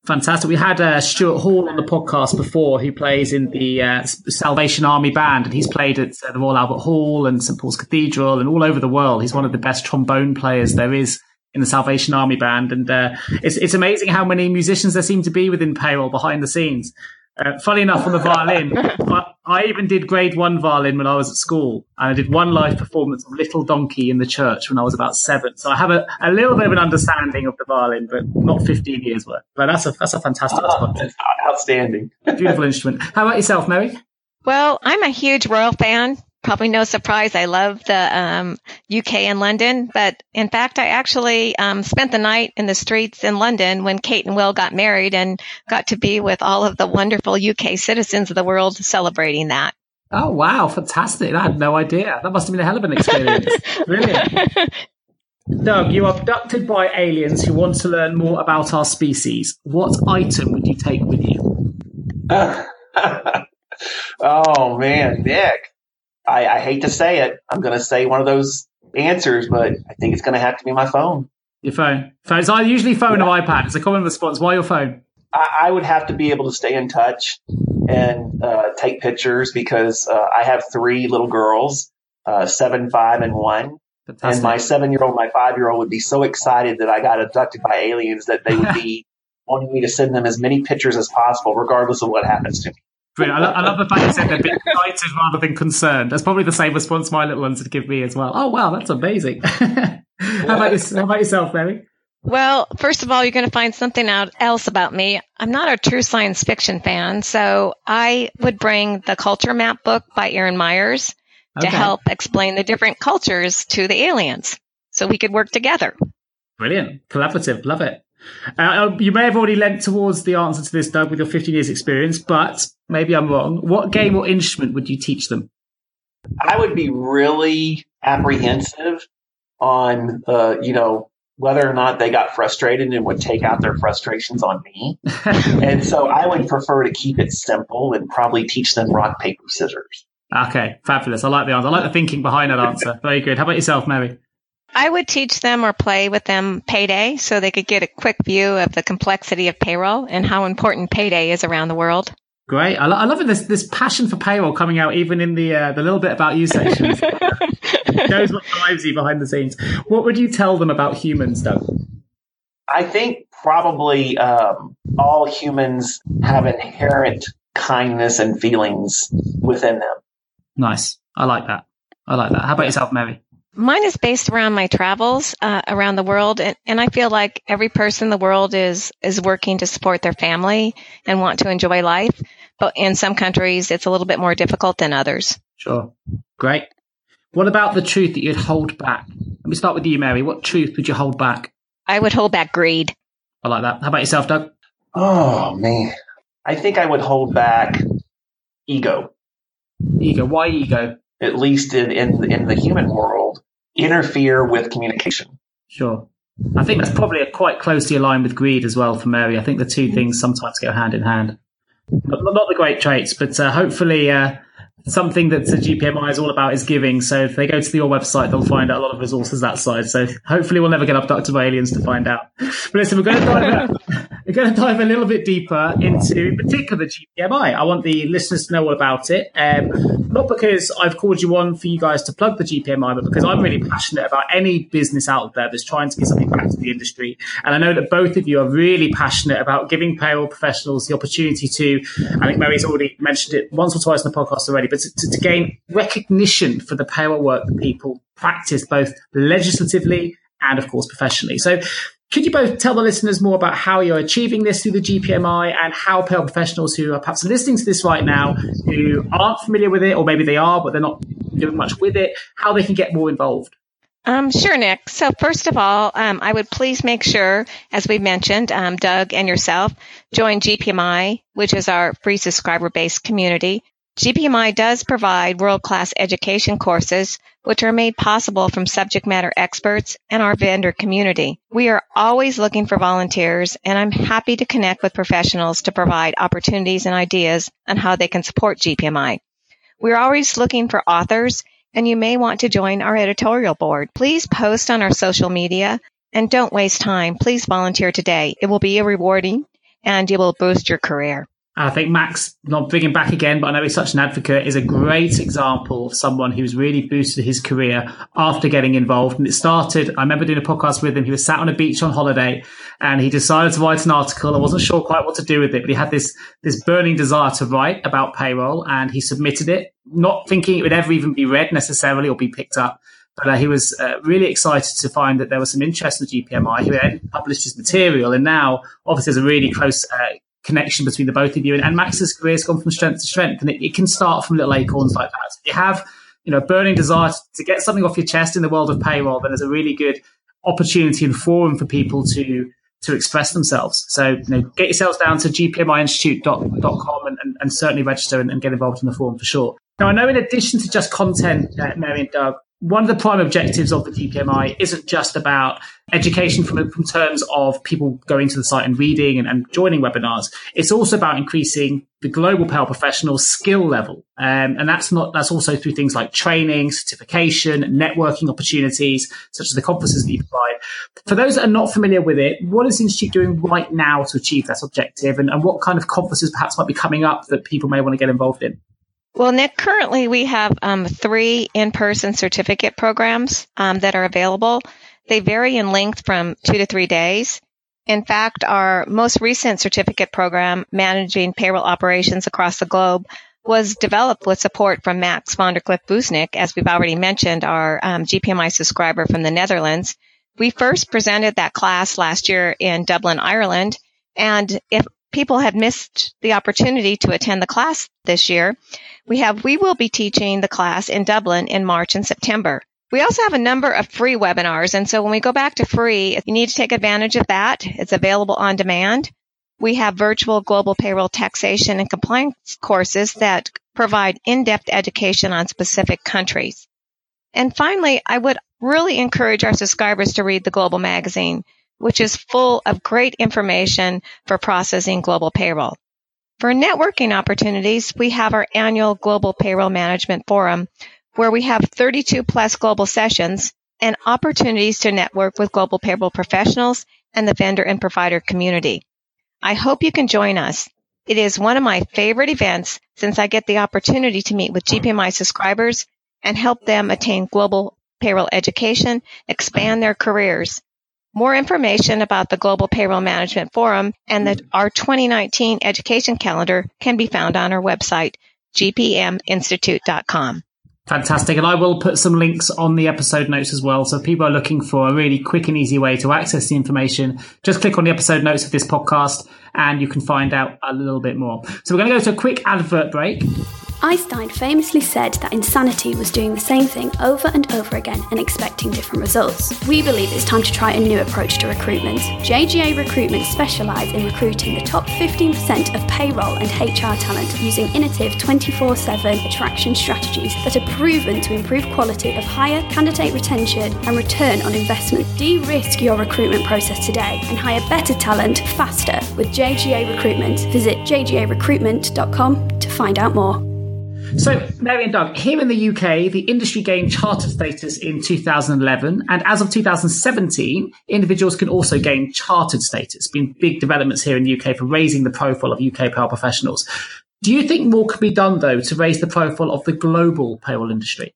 Fantastic. We had uh, Stuart Hall on the podcast before, who plays in the uh, Salvation Army band, and he's played at uh, the Royal Albert Hall and Saint Paul's Cathedral and all over the world. He's one of the best trombone players there is in the Salvation Army band, and uh, it's it's amazing how many musicians there seem to be within payroll behind the scenes. Uh, funny enough, on the violin, I, I even did grade one violin when I was at school, and I did one live performance of Little Donkey in the church when I was about seven. So I have a, a little bit of an understanding of the violin, but not fifteen years worth. But that's a that's a fantastic oh, that's outstanding, beautiful instrument. How about yourself, Mary? Well, I'm a huge Royal fan. Probably no surprise. I love the um, U K and London, but in fact, I actually um, spent the night in the streets in London when Kate and Will got married, and got to be with all of the wonderful U K citizens of the world celebrating that. Oh, wow. Fantastic. I had no idea. That must have been a hell of an experience. Brilliant. Doug, you are abducted by aliens who want to learn more about our species. What item would you take with you? Uh, oh, man, Nick. I, I hate to say it. I'm going to say one of those answers, but I think it's going to have to be my phone. Your phone. So it's usually phone or iPad. It's a common response. Why your phone? I, I would have to be able to stay in touch and uh, take pictures, because uh, I have three little girls, uh, seven, five, and one. Fantastic. And my seven-year-old, my five-year-old would be so excited that I got abducted by aliens that they would be wanting me to send them as many pictures as possible, regardless of what happens to me. I love, I love the fact you said they'd be excited rather than concerned. That's probably the same response my little ones would give me as well. Oh, wow, that's amazing. how, about your, how about yourself, Mary? Well, first of all, you're going to find something out else about me. I'm not a true science fiction fan, so I would bring the Culture Map book by Aaron Myers okay. to help explain the different cultures to the aliens so we could work together. Brilliant. Collaborative. Love it. Uh, you may have already leant towards the answer to this, Doug, with your fifteen years experience, but maybe I'm wrong. What game or instrument would you teach them? I would be really apprehensive on, uh, you know, whether or not they got frustrated and would take out their frustrations on me. And so I would prefer to keep it simple and probably teach them rock, paper, scissors. Okay, fabulous. I like the answer. I like the thinking behind that answer. Very good. How about yourself, Mary? I would teach them or play with them Payday so they could get a quick view of the complexity of payroll and how important Payday is around the world. Great. I, lo- I love it. This this passion for payroll coming out even in the uh, the little bit about you section. It knows what drives you behind the scenes. What would you tell them about humans, Doug? I think probably um, all humans have inherent kindness and feelings within them. Nice. I like that. I like that. How about yourself, Mary? Mine is based around my travels uh, around the world, and, and I feel like every person in the world is is working to support their family and want to enjoy life. But in some countries, it's a little bit more difficult than others. Sure. Great. What about the truth that you'd hold back? Let me start with you, Mary. What truth would you hold back? I would hold back greed. I like that. How about yourself, Doug? Oh, man. I think I would hold back ego. Ego. Why ego? At least in, in, in the human world, interfere with communication. Sure. I think that's probably a quite closely aligned with greed as well for Mary. I think the two things sometimes go hand in hand. Not, not the great traits, but uh, hopefully uh, something that the G P M I is all about is giving. So if they go to your website, they'll find out a lot of resources that side. So hopefully we'll never get abducted by aliens to find out. But listen, we're going to dive, we're going to dive a little bit deeper into, in particular, the G P M I. I want the listeners to know all about it. Um, not because I've called you on for you guys to plug the G P M I, but because I'm really passionate about any business out there that's trying to give something back to the industry. And I know that both of you are really passionate about giving payroll professionals the opportunity to, I think Mary's already mentioned it once or twice in the podcast already, but to, to, to gain recognition for the payroll work that people practice, both legislatively and, of course, professionally. So could you both tell the listeners more about how you're achieving this through the G P M I and how payroll professionals who are perhaps listening to this right now, who aren't familiar with it, or maybe they are, but they're not doing much with it, how they can get more involved? Um, sure, Nick. So first of all, um, I would please make sure, as we've mentioned, um, Doug and yourself, join G P M I, which is our free subscriber-based community. G P M I does provide world-class education courses, which are made possible from subject matter experts and our vendor community. We are always looking for volunteers, and I'm happy to connect with professionals to provide opportunities and ideas on how they can support G P M I. We're always looking for authors, and you may want to join our editorial board. Please post on our social media, and don't waste time. Please volunteer today. It will be rewarding, and it will boost your career. I think Max, not bringing back again, but I know he's such an advocate, is a great example of someone who's really boosted his career after getting involved. And it started, I remember doing a podcast with him. He was sat on a beach on holiday and he decided to write an article. I wasn't sure quite what to do with it, but he had this, this burning desire to write about payroll, and he submitted it, not thinking it would ever even be read necessarily or be picked up. But uh, he was uh, really excited to find that there was some interest in the G P M I. He then published his material, and now obviously there's a really close uh, connection between the both of you, and, and Max's career has gone from strength to strength, and it, it can start from little acorns like that. So if you have, you know, a burning desire to get something off your chest in the world of payroll, then there's a really good opportunity and forum for people to to express themselves. So, you know, get yourselves down to g p m i institute dot com and, and, and certainly register and, and get involved in the forum for sure. Now, I know in addition to just content, uh, Mary and Doug, one of the prime objectives of the G P M I isn't just about education from, from terms of people going to the site and reading and, and joining webinars. It's also about increasing the global payroll professional skill level. Um, and that's not, that's also through things like training, certification, networking opportunities, such as the conferences that you provide. For those that are not familiar with it, what is the Institute doing right now to achieve that objective? And, and what kind of conferences perhaps might be coming up that people may want to get involved in? Well, Nick, currently we have um, three in-person certificate programs um, that are available. They vary in length from two to three days. In fact, our most recent certificate program, Managing Payroll Operations Across the Globe, was developed with support from Max van der Klispersink, as we've already mentioned, our um, G P M I subscriber from the Netherlands. We first presented that class last year in Dublin, Ireland, and if people had missed the opportunity to attend the class this year, we have, we will be teaching the class in Dublin in March and September. We also have a number of free webinars. And so when we go back to free, you need to take advantage of that. It's available on demand. We have virtual global payroll taxation and compliance courses that provide in-depth education on specific countries. And finally, I would really encourage our subscribers to read the Global Magazine, which is full of great information for processing global payroll. For networking opportunities, we have our annual Global Payroll Management Forum, where we have thirty-two plus global sessions and opportunities to network with global payroll professionals and the vendor and provider community. I hope you can join us. It is one of my favorite events since I get the opportunity to meet with G P M I subscribers and help them attain global payroll education, expand their careers. More information about the Global Payroll Management Forum and the, our twenty nineteen education calendar can be found on our website, g p m institute dot com. Fantastic. And I will put some links on the episode notes as well. So if people are looking for a really quick and easy way to access the information, just click on the episode notes of this podcast and you can find out a little bit more. So we're going to go to a quick advert break. Einstein famously said that insanity was doing the same thing over and over again and expecting different results. We believe it's time to try a new approach to recruitment. J G A Recruitment specialise in recruiting the top fifteen percent of payroll and H R talent using innovative twenty-four seven attraction strategies that are proven to improve quality of hire, candidate retention and return on investment. De-risk your recruitment process today and hire better talent faster with J G A Recruitment. Visit j g a recruitment dot com to find out more. So, Mary and Doug, here in the U K, the industry gained chartered status in two thousand eleven, and as of two thousand seventeen, individuals can also gain chartered status. Been big developments here in the U K for raising the profile of U K payroll professionals. Do you think more could be done, though, to raise the profile of the global payroll industry?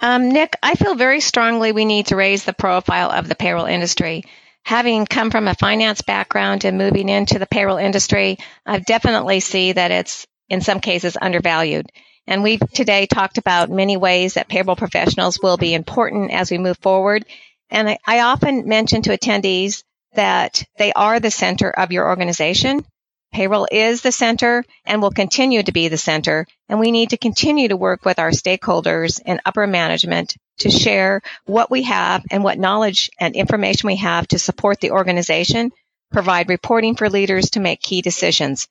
Um, Nick, I feel very strongly we need to raise the profile of the payroll industry. Having come from a finance background and moving into the payroll industry, I definitely see that it's, in some cases, undervalued. And we've today talked about many ways that payroll professionals will be important as we move forward. And I, I often mention to attendees that they are the center of your organization. Payroll is the center and will continue to be the center. And we need to continue to work with our stakeholders and upper management to share what we have and what knowledge and information we have to support the organization, provide reporting for leaders to make key decisions.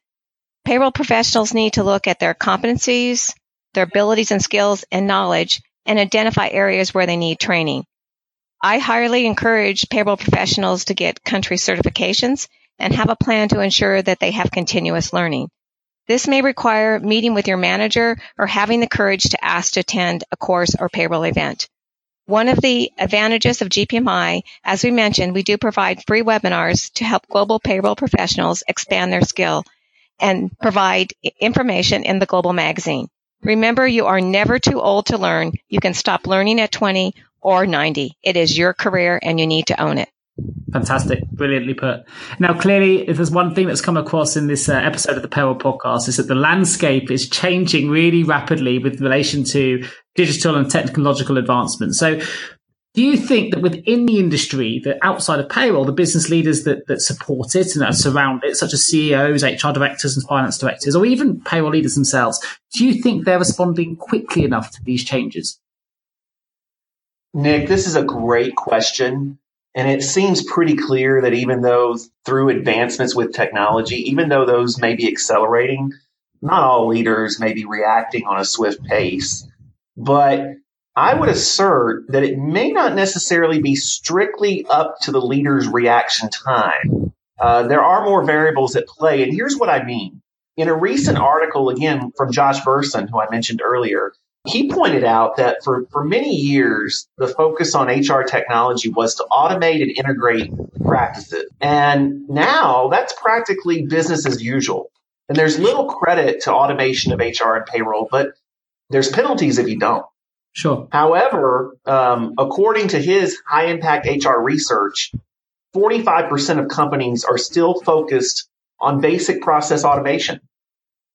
Payroll professionals need to look at their competencies, their abilities and skills and knowledge, and identify areas where they need training. I highly encourage payroll professionals to get country certifications and have a plan to ensure that they have continuous learning. This may require meeting with your manager or having the courage to ask to attend a course or payroll event. One of the advantages of G P M I, as we mentioned, we do provide free webinars to help global payroll professionals expand their skill and provide information in the Global magazine. Remember, you are never too old to learn. You can stop learning at twenty or ninety. It is your career and you need to own it. Fantastic. Brilliantly put. Now, clearly, if there's one thing that's come across in this uh, episode of the Payroll Podcast is that the landscape is changing really rapidly with relation to digital and technological advancements. So do you think that within the industry, that outside of payroll, the business leaders that, that support it and that surround it, such as C E Os, H R directors and finance directors, or even payroll leaders themselves, do you think they're responding quickly enough to these changes? Nick, this is a great question. And it seems pretty clear that even though through advancements with technology, even though those may be accelerating, not all leaders may be reacting on a swift pace. But I would assert that it may not necessarily be strictly up to the leader's reaction time. Uh, there are more variables at play, and here's what I mean. In a recent article, again, from Josh Bersin, who I mentioned earlier, he pointed out that for, for many years, the focus on H R technology was to automate and integrate practices. And now that's practically business as usual. And there's little credit to automation of H R and payroll, but there's penalties if you don't. Sure. However, um, according to his high-impact H R research, forty-five percent of companies are still focused on basic process automation.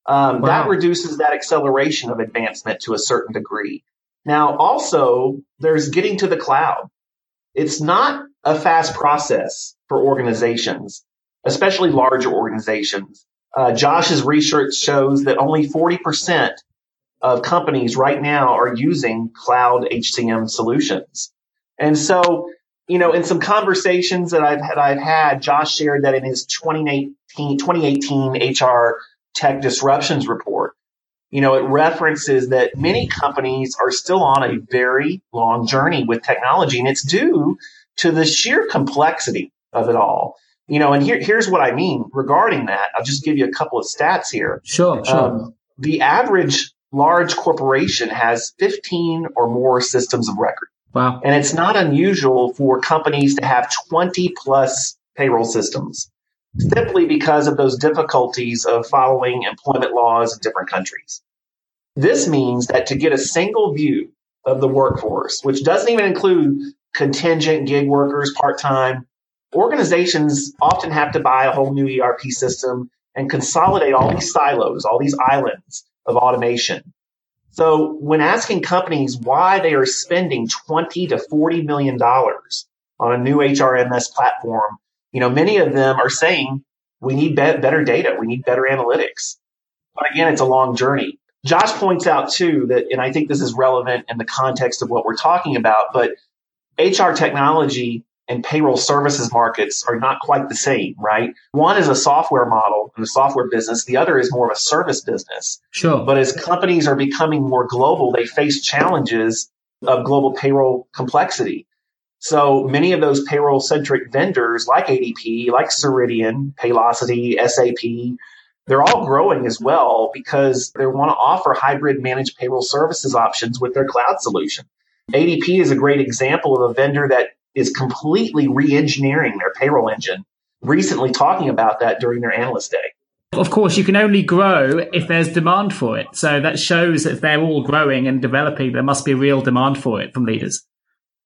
Um, wow. That reduces that acceleration of advancement to a certain degree. Now, also, there's getting to the cloud. It's not a fast process for organizations, especially larger organizations. Uh, Josh's research shows that only forty percent of companies right now are using cloud H C M solutions. And so, you know, in some conversations that I've had, I've had Josh shared that in his twenty eighteen H R Tech Disruptions Report, you know, it references that many companies are still on a very long journey with technology, and it's due to the sheer complexity of it all. You know, and here, here's what I mean regarding that. I'll just give you a couple of stats here. Sure, sure. Um, the average large corporation has fifteen or more systems of record. Wow. And it's not unusual for companies to have twenty plus payroll systems, simply because of those difficulties of following employment laws in different countries. This means that to get a single view of the workforce, which doesn't even include contingent gig workers, part-time, organizations often have to buy a whole new E R P system and consolidate all these silos, all these islands of automation. So when asking companies why they are spending twenty to forty million dollars on a new H R M S platform, you know, many of them are saying we need be- better data. We need better analytics. But again, it's a long journey. Josh points out too that, and I think this is relevant in the context of what we're talking about, but H R technology and payroll services markets are not quite the same, right? One is a software model and a software business. The other is more of a service business. Sure. But as companies are becoming more global, they face challenges of global payroll complexity. So many of those payroll-centric vendors like A D P, like Ceridian, Paylocity, S A P, they're all growing as well because they want to offer hybrid managed payroll services options with their cloud solution. A D P is a great example of a vendor that is completely re-engineering their payroll engine, recently talking about that during their analyst day. Of course, you can only grow if there's demand for it. So that shows that if they're all growing and developing, there must be real demand for it from leaders.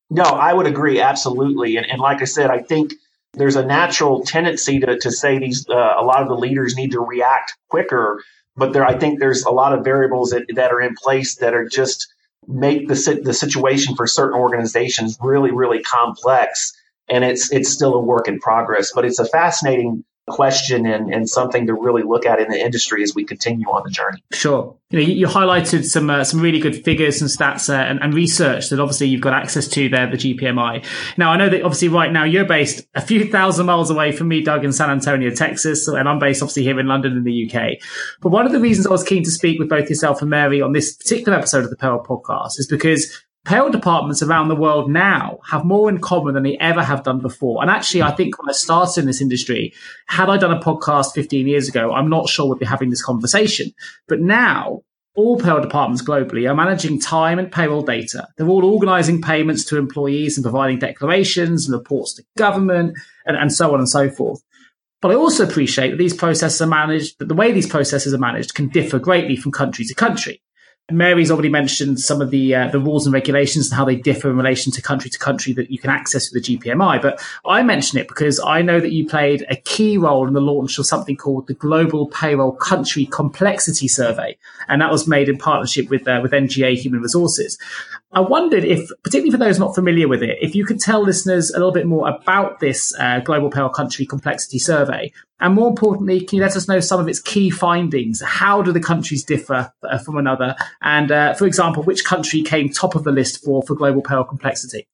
No, I would agree. Absolutely. And, and like I said, I think there's a natural tendency to, to say these uh, a lot of the leaders need to react quicker. But there, I think there's a lot of variables that, that are in place that are just make the the situation for certain organizations really, really complex. And it's it's still a work in progress. But it's a fascinating question and, and something to really look at in the industry as we continue on the journey. Sure. You know, you, you highlighted some uh, some really good figures and stats uh, and, and research that obviously you've got access to there, the G P M I. Now, I know that obviously right now you're based a few thousand miles away from me, Doug, in San Antonio, Texas, and I'm based obviously here in London in the U K. But one of the reasons I was keen to speak with both yourself and Mary on this particular episode of the Payroll Podcast is because payroll departments around the world now have more in common than they ever have done before. And actually, I think when I started in this industry, had I done a podcast fifteen years ago, I'm not sure we'd be having this conversation. But now, all payroll departments globally are managing time and payroll data. They're all organizing payments to employees and providing declarations and reports to government and, and so on and so forth. But I also appreciate that these processes are managed, that the way these processes are managed can differ greatly from country to country. Mary's already mentioned some of the uh, the rules and regulations and how they differ in relation to country to country that you can access with the G P M I. But I mention it because I know that you played a key role in the launch of something called the Global Payroll Country Complexity Survey. And that was made in partnership with uh, with N G A Human Resources. I wondered if, particularly for those not familiar with it, if you could tell listeners a little bit more about this uh, Global Payroll Country Complexity Survey. And more importantly, can you let us know some of its key findings? How do the countries differ uh, from another? And, uh, for example, which country came top of the list for, for global payroll complexity?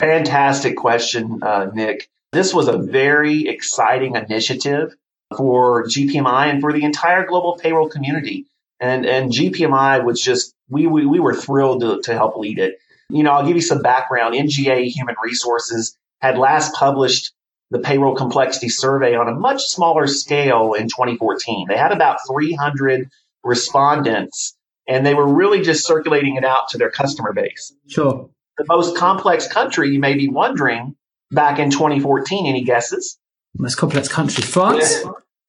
Fantastic question, uh, Nick. This was a very exciting initiative for G P M I and for the entire global payroll community. And, and G P M I was just, we, we, we were thrilled to, to help lead it. You know, I'll give you some background. N G A Human Resources had last published the Payroll Complexity Survey on a much smaller scale in twenty fourteen. They had about three hundred respondents, and they were really just circulating it out to their customer base. Sure. The most complex country, you may be wondering, back in twenty fourteen, any guesses? Most complex country, France?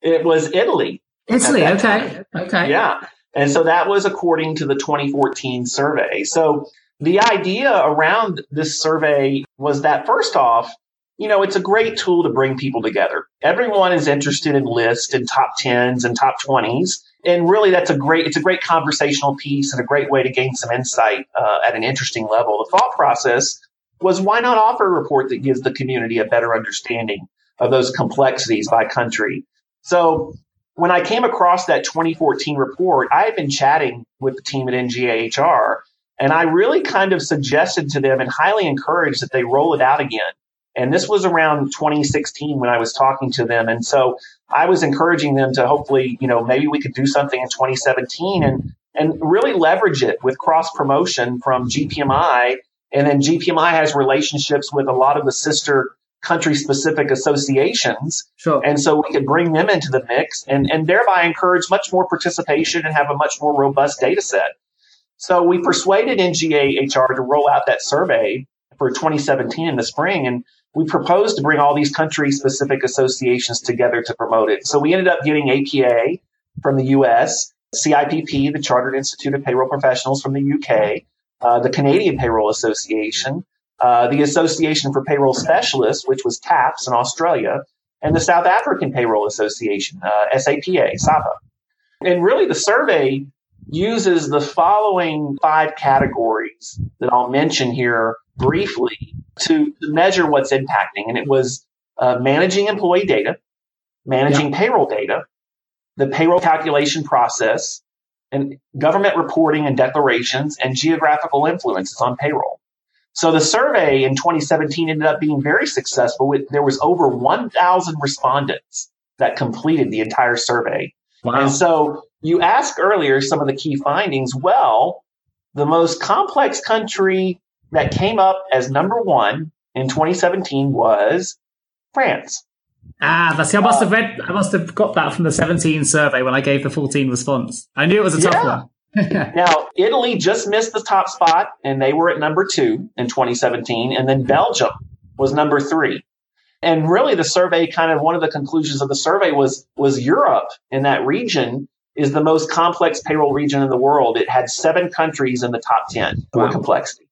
It, it was Italy. Italy, okay. Time. Okay. Yeah. And so that was according to the twenty fourteen survey. So the idea around this survey was that, first off, you know, it's a great tool to bring people together. Everyone is interested in lists and top tens and top twenties. And really, that's a great, it's a great conversational piece and a great way to gain some insight uh, at an interesting level. The thought process was, why not offer a report that gives the community a better understanding of those complexities by country? So when I came across that twenty fourteen report, I had been chatting with the team at N G A H R, and I really kind of suggested to them and highly encouraged that they roll it out again. And this was around twenty sixteen when I was talking to them. And so I was encouraging them to hopefully, you know, maybe we could do something in twenty seventeen and, and really leverage it with cross promotion from G P M I. And then G P M I has relationships with a lot of the sister country specific associations. Sure. And so we could bring them into the mix and, and thereby encourage much more participation and have a much more robust data set. So we persuaded N G A H R to roll out that survey for twenty seventeen in the spring. And we proposed to bring all these country-specific associations together to promote it. So we ended up getting A P A from the U S, C I P P, the Chartered Institute of Payroll Professionals from the U K, uh, the Canadian Payroll Association, uh, the Association for Payroll Specialists, which was TAPS in Australia, and the South African Payroll Association, uh, SAPA, SAPA. And really the survey uses the following five categories that I'll mention here briefly to measure what's impacting. And it was uh, managing employee data, managing yeah. payroll data, the payroll calculation process, and government reporting and declarations, and geographical influences on payroll. So the survey in twenty seventeen ended up being very successful. With, there was over one thousand respondents that completed the entire survey. Wow. And so you asked earlier some of the key findings. Well, the most complex country that came up as number one in twenty seventeen was France. Ah, that's, I must have read, I must have got that from the seventeen survey when I gave the fourteen response. I knew it was a tough yeah. one. Now, Italy just missed the top spot, and they were at number two in twenty seventeen. And then Belgium was number three. And really, the survey, kind of one of the conclusions of the survey was, was Europe in that region is the most complex payroll region in the world. It had seven countries in the top ten for wow. complexity.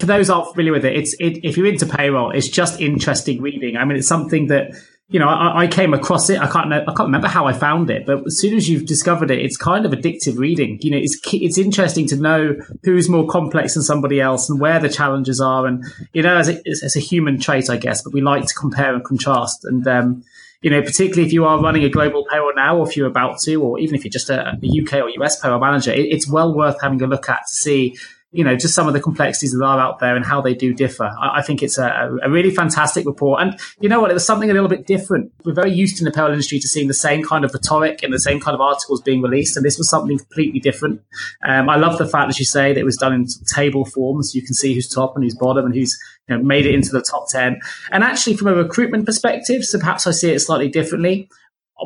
For those who aren't familiar with it, it's it, if you're into payroll, it's just interesting reading. I mean, it's something that, you know, I, I came across it. I can't know, I can't remember how I found it, but as soon as you've discovered it, it's kind of addictive reading. You know, it's it's interesting to know who's more complex than somebody else and where the challenges are. And, you know, as a, as a human trait, I guess, but we like to compare and contrast. And, um, you know, particularly if you are running a global payroll now, or if you're about to, or even if you're just a, a U K or U S payroll manager, it, it's well worth having a look at to see, you know, just some of the complexities that are out there and how they do differ. I, I think it's a, a really fantastic report. And you know what? It was something a little bit different. We're very used in the payroll industry to seeing the same kind of rhetoric and the same kind of articles being released. And this was something completely different. Um, I love the fact, as you say, that it was done in table form. So you can see who's top and who's bottom and who's, you know, made it into the top ten. And actually, from a recruitment perspective, so perhaps I see it slightly differently.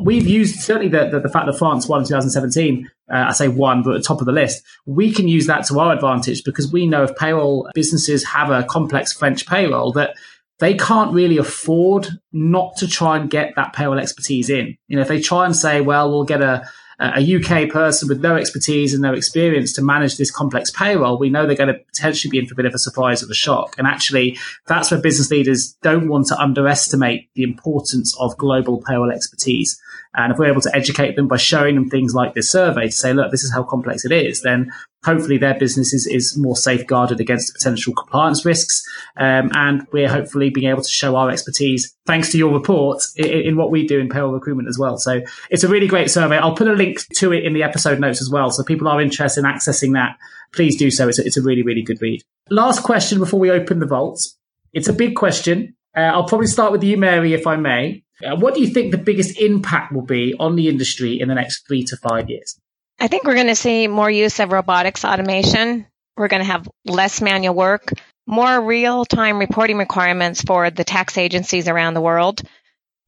We've used certainly the, the, the fact that France won in twenty seventeen, uh, I say won, but at the top of the list, we can use that to our advantage because we know if payroll businesses have a complex French payroll that they can't really afford not to try and get that payroll expertise in. You know, if they try and say, well, we'll get a, a U K person with no expertise and no experience to manage this complex payroll, we know they're going to potentially be in for a bit of a surprise or a shock. And actually, that's where business leaders don't want to underestimate the importance of global payroll expertise. And if we're able to educate them by showing them things like this survey to say, look, this is how complex it is, then hopefully their business is, is more safeguarded against potential compliance risks. Um, and we're hopefully being able to show our expertise, thanks to your report, in, in what we do in payroll recruitment as well. So it's a really great survey. I'll put a link to it in the episode notes as well. So if people are interested in accessing that, please do so. It's a, it's a really, really good read. Last question before we open the vault. It's a big question. Uh, I'll probably start with you, Mary, if I may. What do you think the biggest impact will be on the industry in the next three to five years? I think we're going to see more use of robotics automation. We're going to have less manual work, more real-time reporting requirements for the tax agencies around the world,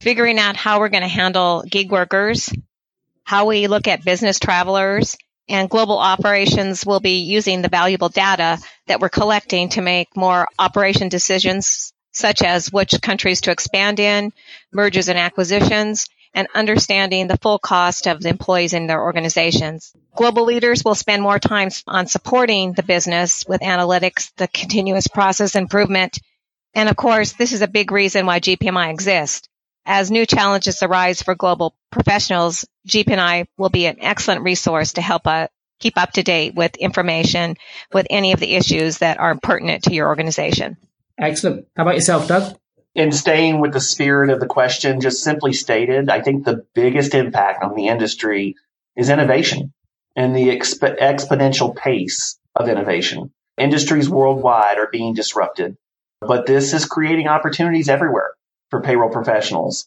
figuring out how we're going to handle gig workers, how we look at business travelers, and global operations will be using the valuable data that we're collecting to make more operation decisions, such as which countries to expand in, mergers and acquisitions, and understanding the full cost of the employees in their organizations. Global leaders will spend more time on supporting the business with analytics, the continuous process improvement. And of course, this is a big reason why G P M I exists. As new challenges arise for global professionals, G P M I will be an excellent resource to help uh, keep up to date with information with any of the issues that are pertinent to your organization. Excellent. How about yourself, Doug? In staying with the spirit of the question, just simply stated, I think the biggest impact on the industry is innovation and the exp- exponential pace of innovation. Industries worldwide are being disrupted, but this is creating opportunities everywhere for payroll professionals,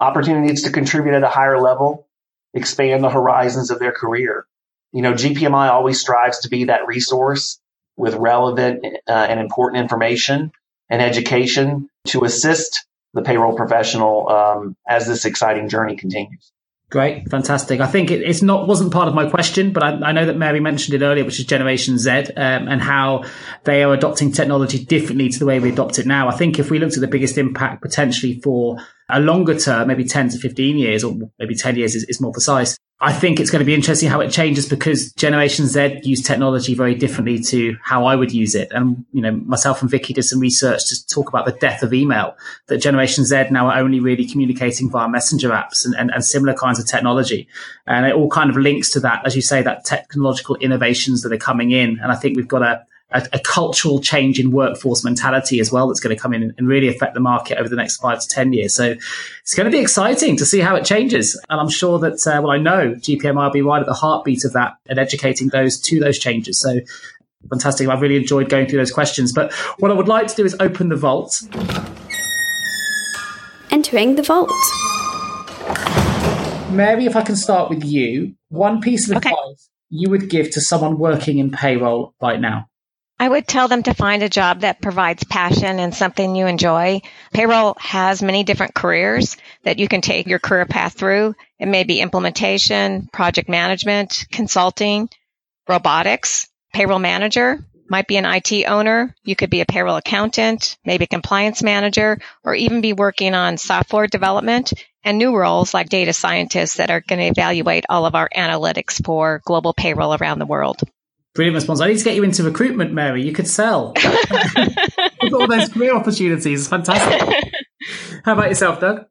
opportunities to contribute at a higher level, expand the horizons of their career. You know, G P M I always strives to be that resource with relevant uh, and important information and education to assist the payroll professional um, as this exciting journey continues. Great. Fantastic. I think it, it's not wasn't part of my question, but I, I know that Mary mentioned it earlier, which is Generation Z um, and how they are adopting technology differently to the way we adopt it now. I think if we looked at the biggest impact potentially for a longer term, maybe ten to fifteen years or maybe ten years is, is more precise, I think it's going to be interesting how it changes because Generation Z use technology very differently to how I would use it. And, you know, myself and Vicky did some research to talk about the death of email, that Generation Z now are only really communicating via messenger apps and, and, and similar kinds of technology. And it all kind of links to that, as you say, that technological innovations that are coming in. And I think we've got a, a, a cultural change in workforce mentality as well that's going to come in and really affect the market over the next five to ten years. So it's going to be exciting to see how it changes. And I'm sure that, uh, well, I know G P M I will be right at the heartbeat of that and educating those to those changes. So fantastic. I've really enjoyed going through those questions. But what I would like to do is open the vault. Entering the vault. Mary, if I can start with you, one piece of advice okay. you would give to someone working in payroll right now. I would tell them to find a job that provides passion and something you enjoy. Payroll has many different careers that you can take your career path through. It may be implementation, project management, consulting, robotics, payroll manager, might be an I T owner. You could be a payroll accountant, maybe a compliance manager, or even be working on software development and new roles like data scientists that are going to evaluate all of our analytics for global payroll around the world. Brilliant response. I need to get you into recruitment, Mary. You could sell. With all those career opportunities. Fantastic. How about yourself, Doug?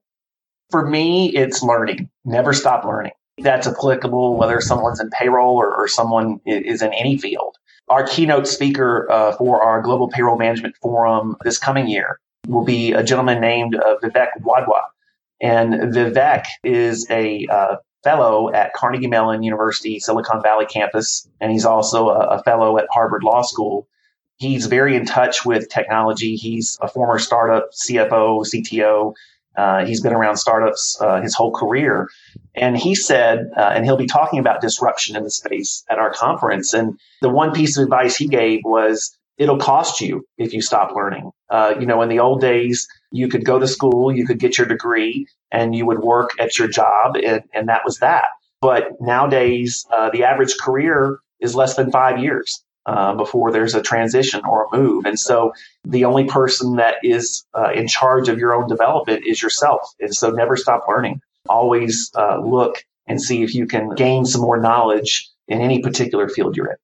For me, it's learning. Never stop learning. That's applicable whether someone's in payroll or, or someone is in any field. Our keynote speaker uh, for our Global Payroll Management Forum this coming year will be a gentleman named uh, Vivek Wadhwa. And Vivek is a uh, fellow at Carnegie Mellon University, Silicon Valley campus, and he's also a, a fellow at Harvard Law School. He's very in touch with technology. He's a former startup C F O, C T O. Uh, he's been around startups uh, his whole career. And he said, uh, and he'll be talking about disruption in the space at our conference. And the one piece of advice he gave was, it'll cost you if you stop learning. Uh, you know, in the old days, you could go to school, you could get your degree, and you would work at your job, and, and that was that. But nowadays, uh, the average career is less than five years uh, before there's a transition or a move. And so the only person that is uh, in charge of your own development is yourself. And so never stop learning. Always uh, look and see if you can gain some more knowledge in any particular field you're in.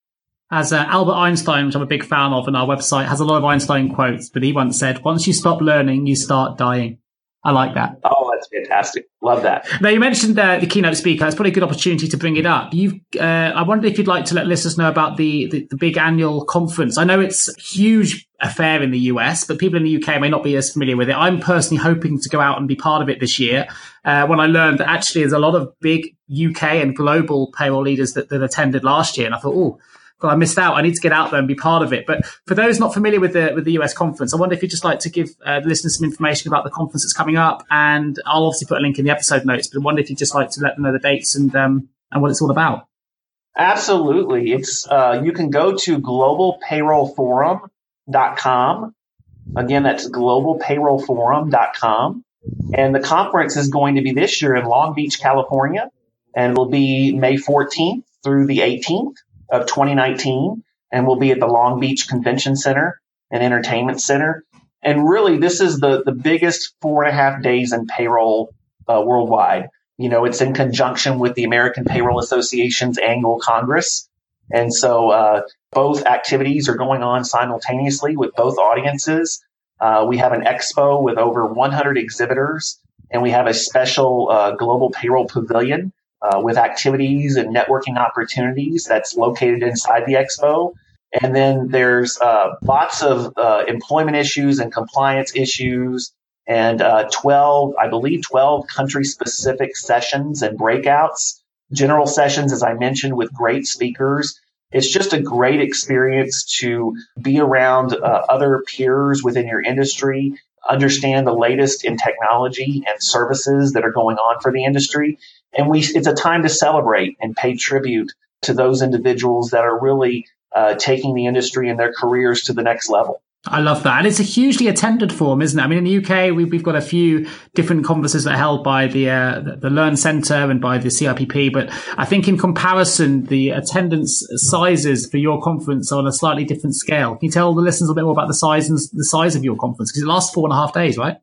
As uh, Albert Einstein, which I'm a big fan of on our website, has a lot of Einstein quotes, but he once said, once you stop learning, you start dying. I like that. Oh, that's fantastic. Love that. Now, you mentioned uh, the keynote speaker. It's probably a good opportunity to bring it up. You've, uh, I wondered if you'd like to let listeners know about the, the, the big annual conference. I know it's a huge affair in the U S, but people in the U K may not be as familiar with it. I'm personally hoping to go out and be part of it this year. Uh, when I learned that actually there's a lot of big U K and global payroll leaders that, that attended last year. And I thought, oh, God, I missed out. I need to get out there and be part of it. But for those not familiar with the with the U S conference, I wonder if you'd just like to give uh, the listeners some information about the conference that's coming up. And I'll obviously put a link in the episode notes, but I wonder if you'd just like to let them know the dates and um, and what it's all about. Absolutely. It's uh, you can go to global payroll forum dot com. Again, that's global payroll forum dot com. And the conference is going to be this year in Long Beach, California, and will be May fourteenth through the eighteenth. Of twenty nineteen, and we'll be at the Long Beach Convention Center and Entertainment Center. And really, this is the, the biggest four and a half days in payroll uh, worldwide. You know, it's in conjunction with the American Payroll Association's annual Congress. And so uh, both activities are going on simultaneously with both audiences. Uh, we have an expo with over one hundred exhibitors, and we have a special uh, global payroll pavilion Uh, with activities and networking opportunities that's located inside the expo. And then there's uh, lots of uh, employment issues and compliance issues and uh, twelve, I believe, twelve country-specific sessions and breakouts, general sessions, as I mentioned, with great speakers. It's just a great experience to be around uh, other peers within your industry, understand the latest in technology and services that are going on for the industry. And we it's a time to celebrate and pay tribute to those individuals that are really uh, taking the industry and their careers to the next level. I love that. And it's a hugely attended forum, isn't it? I mean, in the U K, we, we've got a few different conferences that are held by the uh, the Learn Centre and by the C R P P. But I think in comparison, the attendance sizes for your conference are on a slightly different scale. Can you tell the listeners a bit more about the size and the size of your conference? Because it lasts four and a half days, right?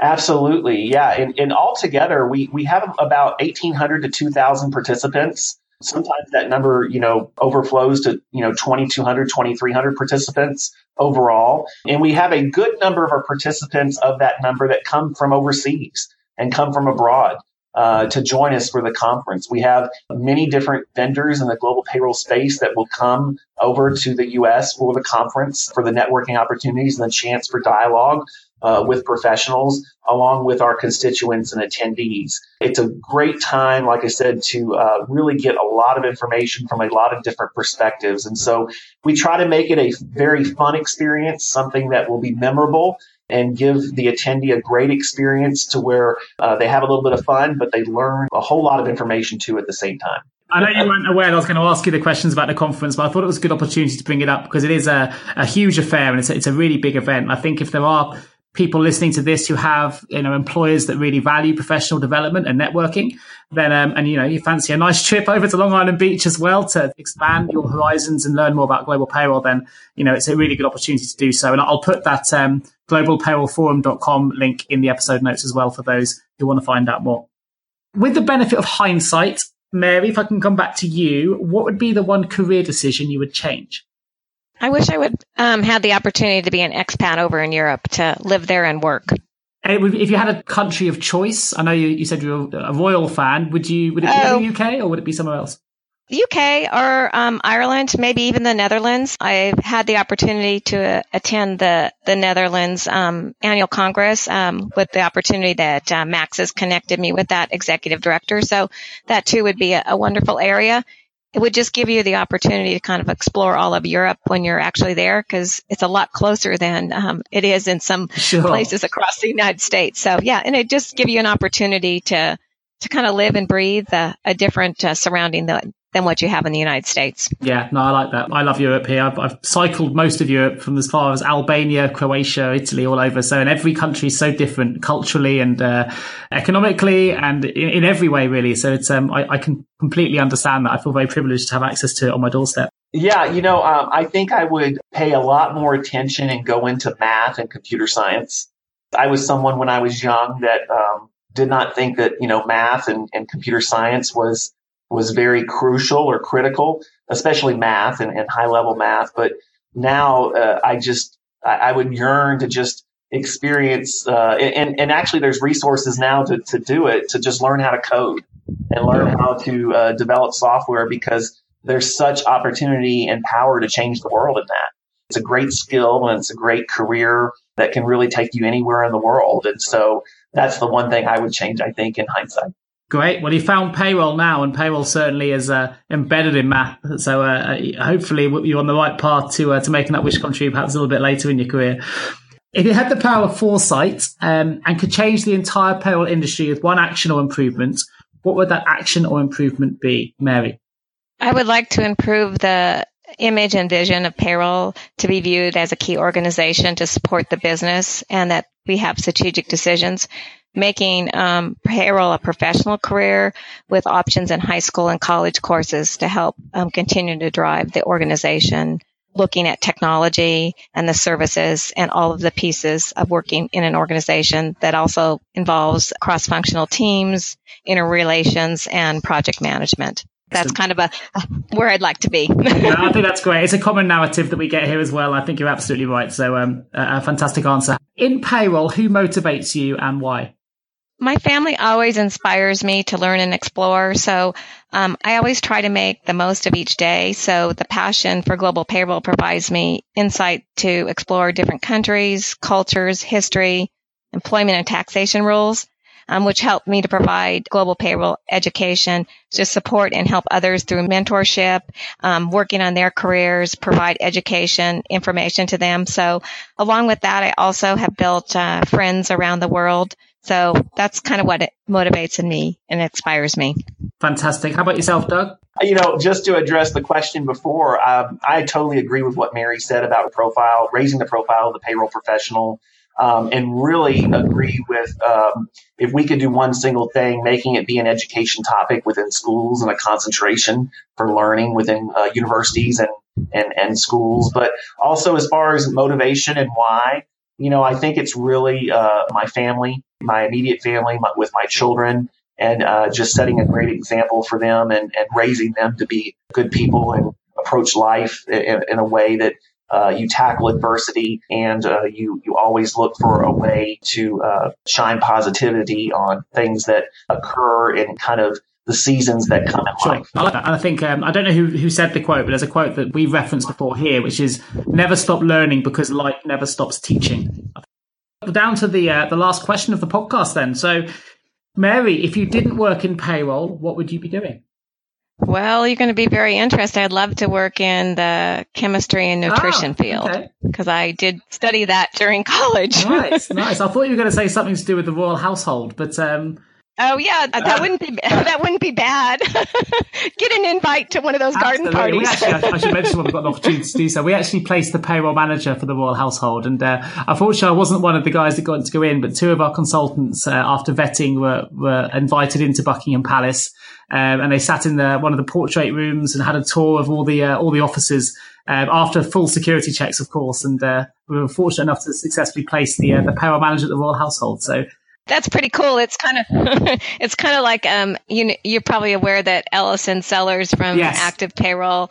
Absolutely. Yeah. And, and altogether, we, we have about eighteen hundred to two thousand participants. Sometimes that number, you know, overflows to, you know, twenty-two hundred, twenty-three hundred participants overall. And we have a good number of our participants of that number that come from overseas and come from abroad. uh, to join us for the conference. We have many different vendors in the global payroll space that will come over to the U S for the conference, for the networking opportunities and the chance for dialogue Uh, with professionals, along with our constituents and attendees. It's a great time, like I said, to uh, really get a lot of information from a lot of different perspectives. And so we try to make it a very fun experience, something that will be memorable and give the attendee a great experience to where uh, they have a little bit of fun, but they learn a whole lot of information too at the same time. I know you weren't aware that I was going to ask you the questions about the conference, but I thought it was a good opportunity to bring it up because it is a, a huge affair and it's a, it's a really big event. I think if there are people listening to this who have, you know, employers that really value professional development and networking, then, um, and, you know, you fancy a nice trip over to Long Island Beach as well to expand your horizons and learn more about global payroll, then, you know, it's a really good opportunity to do so. And I'll put that um, global payroll forum dot com link in the episode notes as well for those who want to find out more. With the benefit of hindsight, Mary, if I can come back to you, what would be the one career decision you would change? I wish I would um, had the opportunity to be an expat over in Europe to live there and work. And if you had a country of choice, I know you, you said you're a Royal fan. Would you? Would it be oh, the U K or would it be somewhere else? U K or um, Ireland, maybe even the Netherlands. I've had the opportunity to uh, attend the the Netherlands um, annual Congress um, with the opportunity that uh, Max has connected me with that executive director. So that too would be a, a wonderful area. It would just give you the opportunity to kind of explore all of Europe when you're actually there because it's a lot closer than um, it is in some sure. places across the United States. So, yeah, and it just give you an opportunity to to kind of live and breathe uh, a different uh, surrounding that, than what you have in the United States. Yeah, no, I like that. I love Europe here. I've, I've cycled most of Europe from as far as Albania, Croatia, Italy, all over. So, and every country is so different culturally and uh, economically and in, in every way, really. So it's um, I, I can completely understand that. I feel very privileged to have access to it on my doorstep. Yeah, you know, um, I think I would pay a lot more attention and go into math and computer science. I was someone when I was young that um, did not think that, you know, math and, and computer science was was very crucial or critical, especially math and, and high-level math. But now uh, I just, I, I would yearn to just experience, uh, and, and actually there's resources now to, to do it, to just learn how to code and learn how to uh, develop software because there's such opportunity and power to change the world in that. It's a great skill and it's a great career that can really take you anywhere in the world. And so that's the one thing I would change, I think, in hindsight. Great. Well, he found payroll now, and payroll certainly is uh, embedded in math. So uh, hopefully you're on the right path to uh, to making that wish come true perhaps a little bit later in your career. If you had the power of foresight um, and could change the entire payroll industry with one action or improvement, what would that action or improvement be, Mary? I would like to improve the image and vision of payroll to be viewed as a key organization to support the business and that we have strategic decisions. Making um, payroll a professional career with options in high school and college courses to help um, continue to drive the organization, looking at technology and the services and all of the pieces of working in an organization that also involves cross-functional teams, interrelations, and project management. That's kind of a, a where I'd like to be. No, I think that's great. It's a common narrative that we get here as well. I think you're absolutely right. So um, a, a fantastic answer. In payroll, who motivates you and why? My family always inspires me to learn and explore. So um, I always try to make the most of each day. So the passion for global payroll provides me insight to explore different countries, cultures, history, employment and taxation rules. Um, which helped me to provide global payroll education to support and help others through mentorship, um, working on their careers, provide education, information to them. So along with that, I also have built uh, friends around the world. So that's kind of what it motivates in me and inspires me. Fantastic. How about yourself, Doug? You know, just to address the question before, um, I totally agree with what Mary said about profile, raising the profile of the payroll professional. Um, and really agree with um, if we could do one single thing, making it be an education topic within schools and a concentration for learning within uh, universities and, and, and schools. But also as far as motivation and why, you know, I think it's really uh, my family, my immediate family my, with my children and uh, just setting a great example for them and, and raising them to be good people and approach life in, in a way that Uh, you tackle adversity, and uh, you you always look for a way to uh, shine positivity on things that occur in kind of the seasons that come in sure. life. I like that. And I think, um, I don't know who, who said the quote, but there's a quote that we referenced before here, which is never stop learning because life never stops teaching. Down to the uh, the last question of the podcast then. So, Mary, if you didn't work in payroll, what would you be doing? Well, you're going to be very interested. I'd love to work in the chemistry and nutrition ah, field because okay. I did study that during college. Nice, nice. I thought you were going to say something to do with the royal household, but... Um, oh, yeah, that uh, wouldn't be that wouldn't be bad. Get an invite to one of those absolutely. Garden parties. Actually, I, I should mention when we got an opportunity to do so. We actually placed the payroll manager for the royal household. And uh, unfortunately, I wasn't one of the guys that got to go in, but two of our consultants, uh, after vetting, were, were invited into Buckingham Palace. Um, and they sat in the, one of the portrait rooms and had a tour of all the uh, all the offices um, after full security checks, of course. And uh, we were fortunate enough to successfully place the uh, the payroll manager at the royal household. So. That's pretty cool. It's kind of, it's kind of like, um, you, you're probably aware that Ellison Sellers from yes. Active Payroll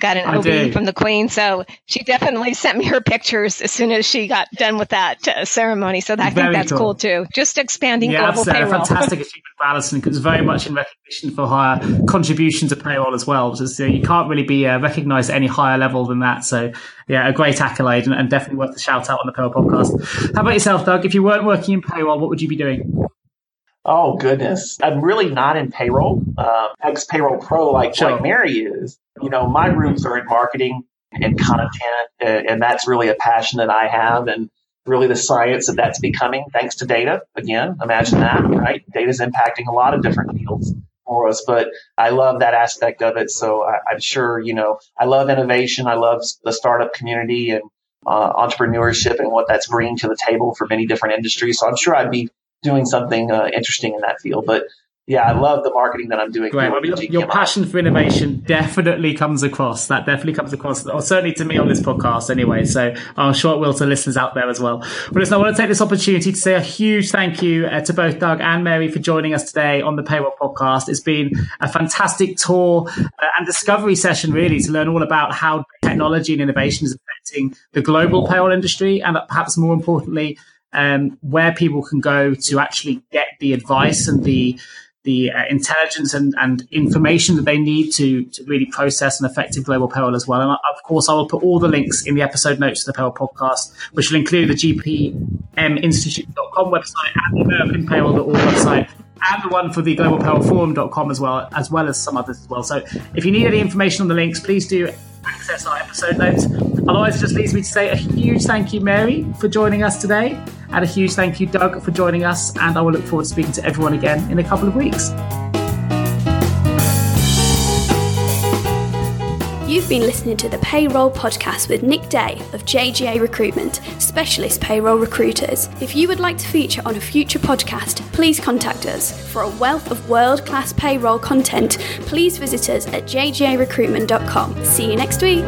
got an O B from the Queen. So she definitely sent me her pictures as soon as she got done with that uh, ceremony. So that, I think that's cool. cool too. Just expanding yeah, global payroll. Yeah, uh, fantastic achievement for Alison because it's very much in recognition for her contribution to payroll as well. Just, you know, you can't really be uh, recognized at any higher level than that. So yeah, a great accolade and, and definitely worth the shout out on the Payroll Podcast. How about yourself, Doug? If you weren't working in payroll, what would you be doing? Oh, goodness. I'm really not in payroll. Um, ex-payroll pro like, sure. like Mary is. You know, my roots are in marketing and content, and, and that's really a passion that I have and really the science that that's becoming thanks to data. Again, imagine that, right? Data's impacting a lot of different fields for us, but I love that aspect of it. So I, I'm sure, you know, I love innovation. I love the startup community and uh, entrepreneurship and what that's bringing to the table for many different industries. So I'm sure I'd be doing something uh, interesting in that field. But yeah, I love the marketing that I'm doing. Great. Well, your, your passion for innovation definitely comes across. That definitely comes across, or certainly to me on this podcast anyway. So I'm sure it will to listeners out there as well. But listen, I want to take this opportunity to say a huge thank you uh, to both Doug and Mary for joining us today on the Payroll Podcast. It's been a fantastic tour uh, and discovery session, really, to learn all about how technology and innovation is affecting the global payroll industry and perhaps more importantly, um, where people can go to actually get the advice and the the uh, intelligence and, and information that they need to, to really process an effective global payroll as well. And of course, I will put all the links in the episode notes to the Payroll Podcast, which will include the G P M institute dot com website and the American Payroll dot org website and the one for the global payroll forum dot com as well, as well as some others as well. So if you need any information on the links, please do access our episode notes. Otherwise, it just leaves me to say a huge thank you, Mary, for joining us today, and a huge thank you, Doug, for joining us, and I will look forward to speaking to everyone again in a couple of weeks. You've been listening to the Payroll Podcast with Nick Day of J G A Recruitment, specialist payroll recruiters. If you would like to feature on a future podcast, please contact us. For a wealth of world-class payroll content, please visit us at j g a recruitment dot com. See you next week.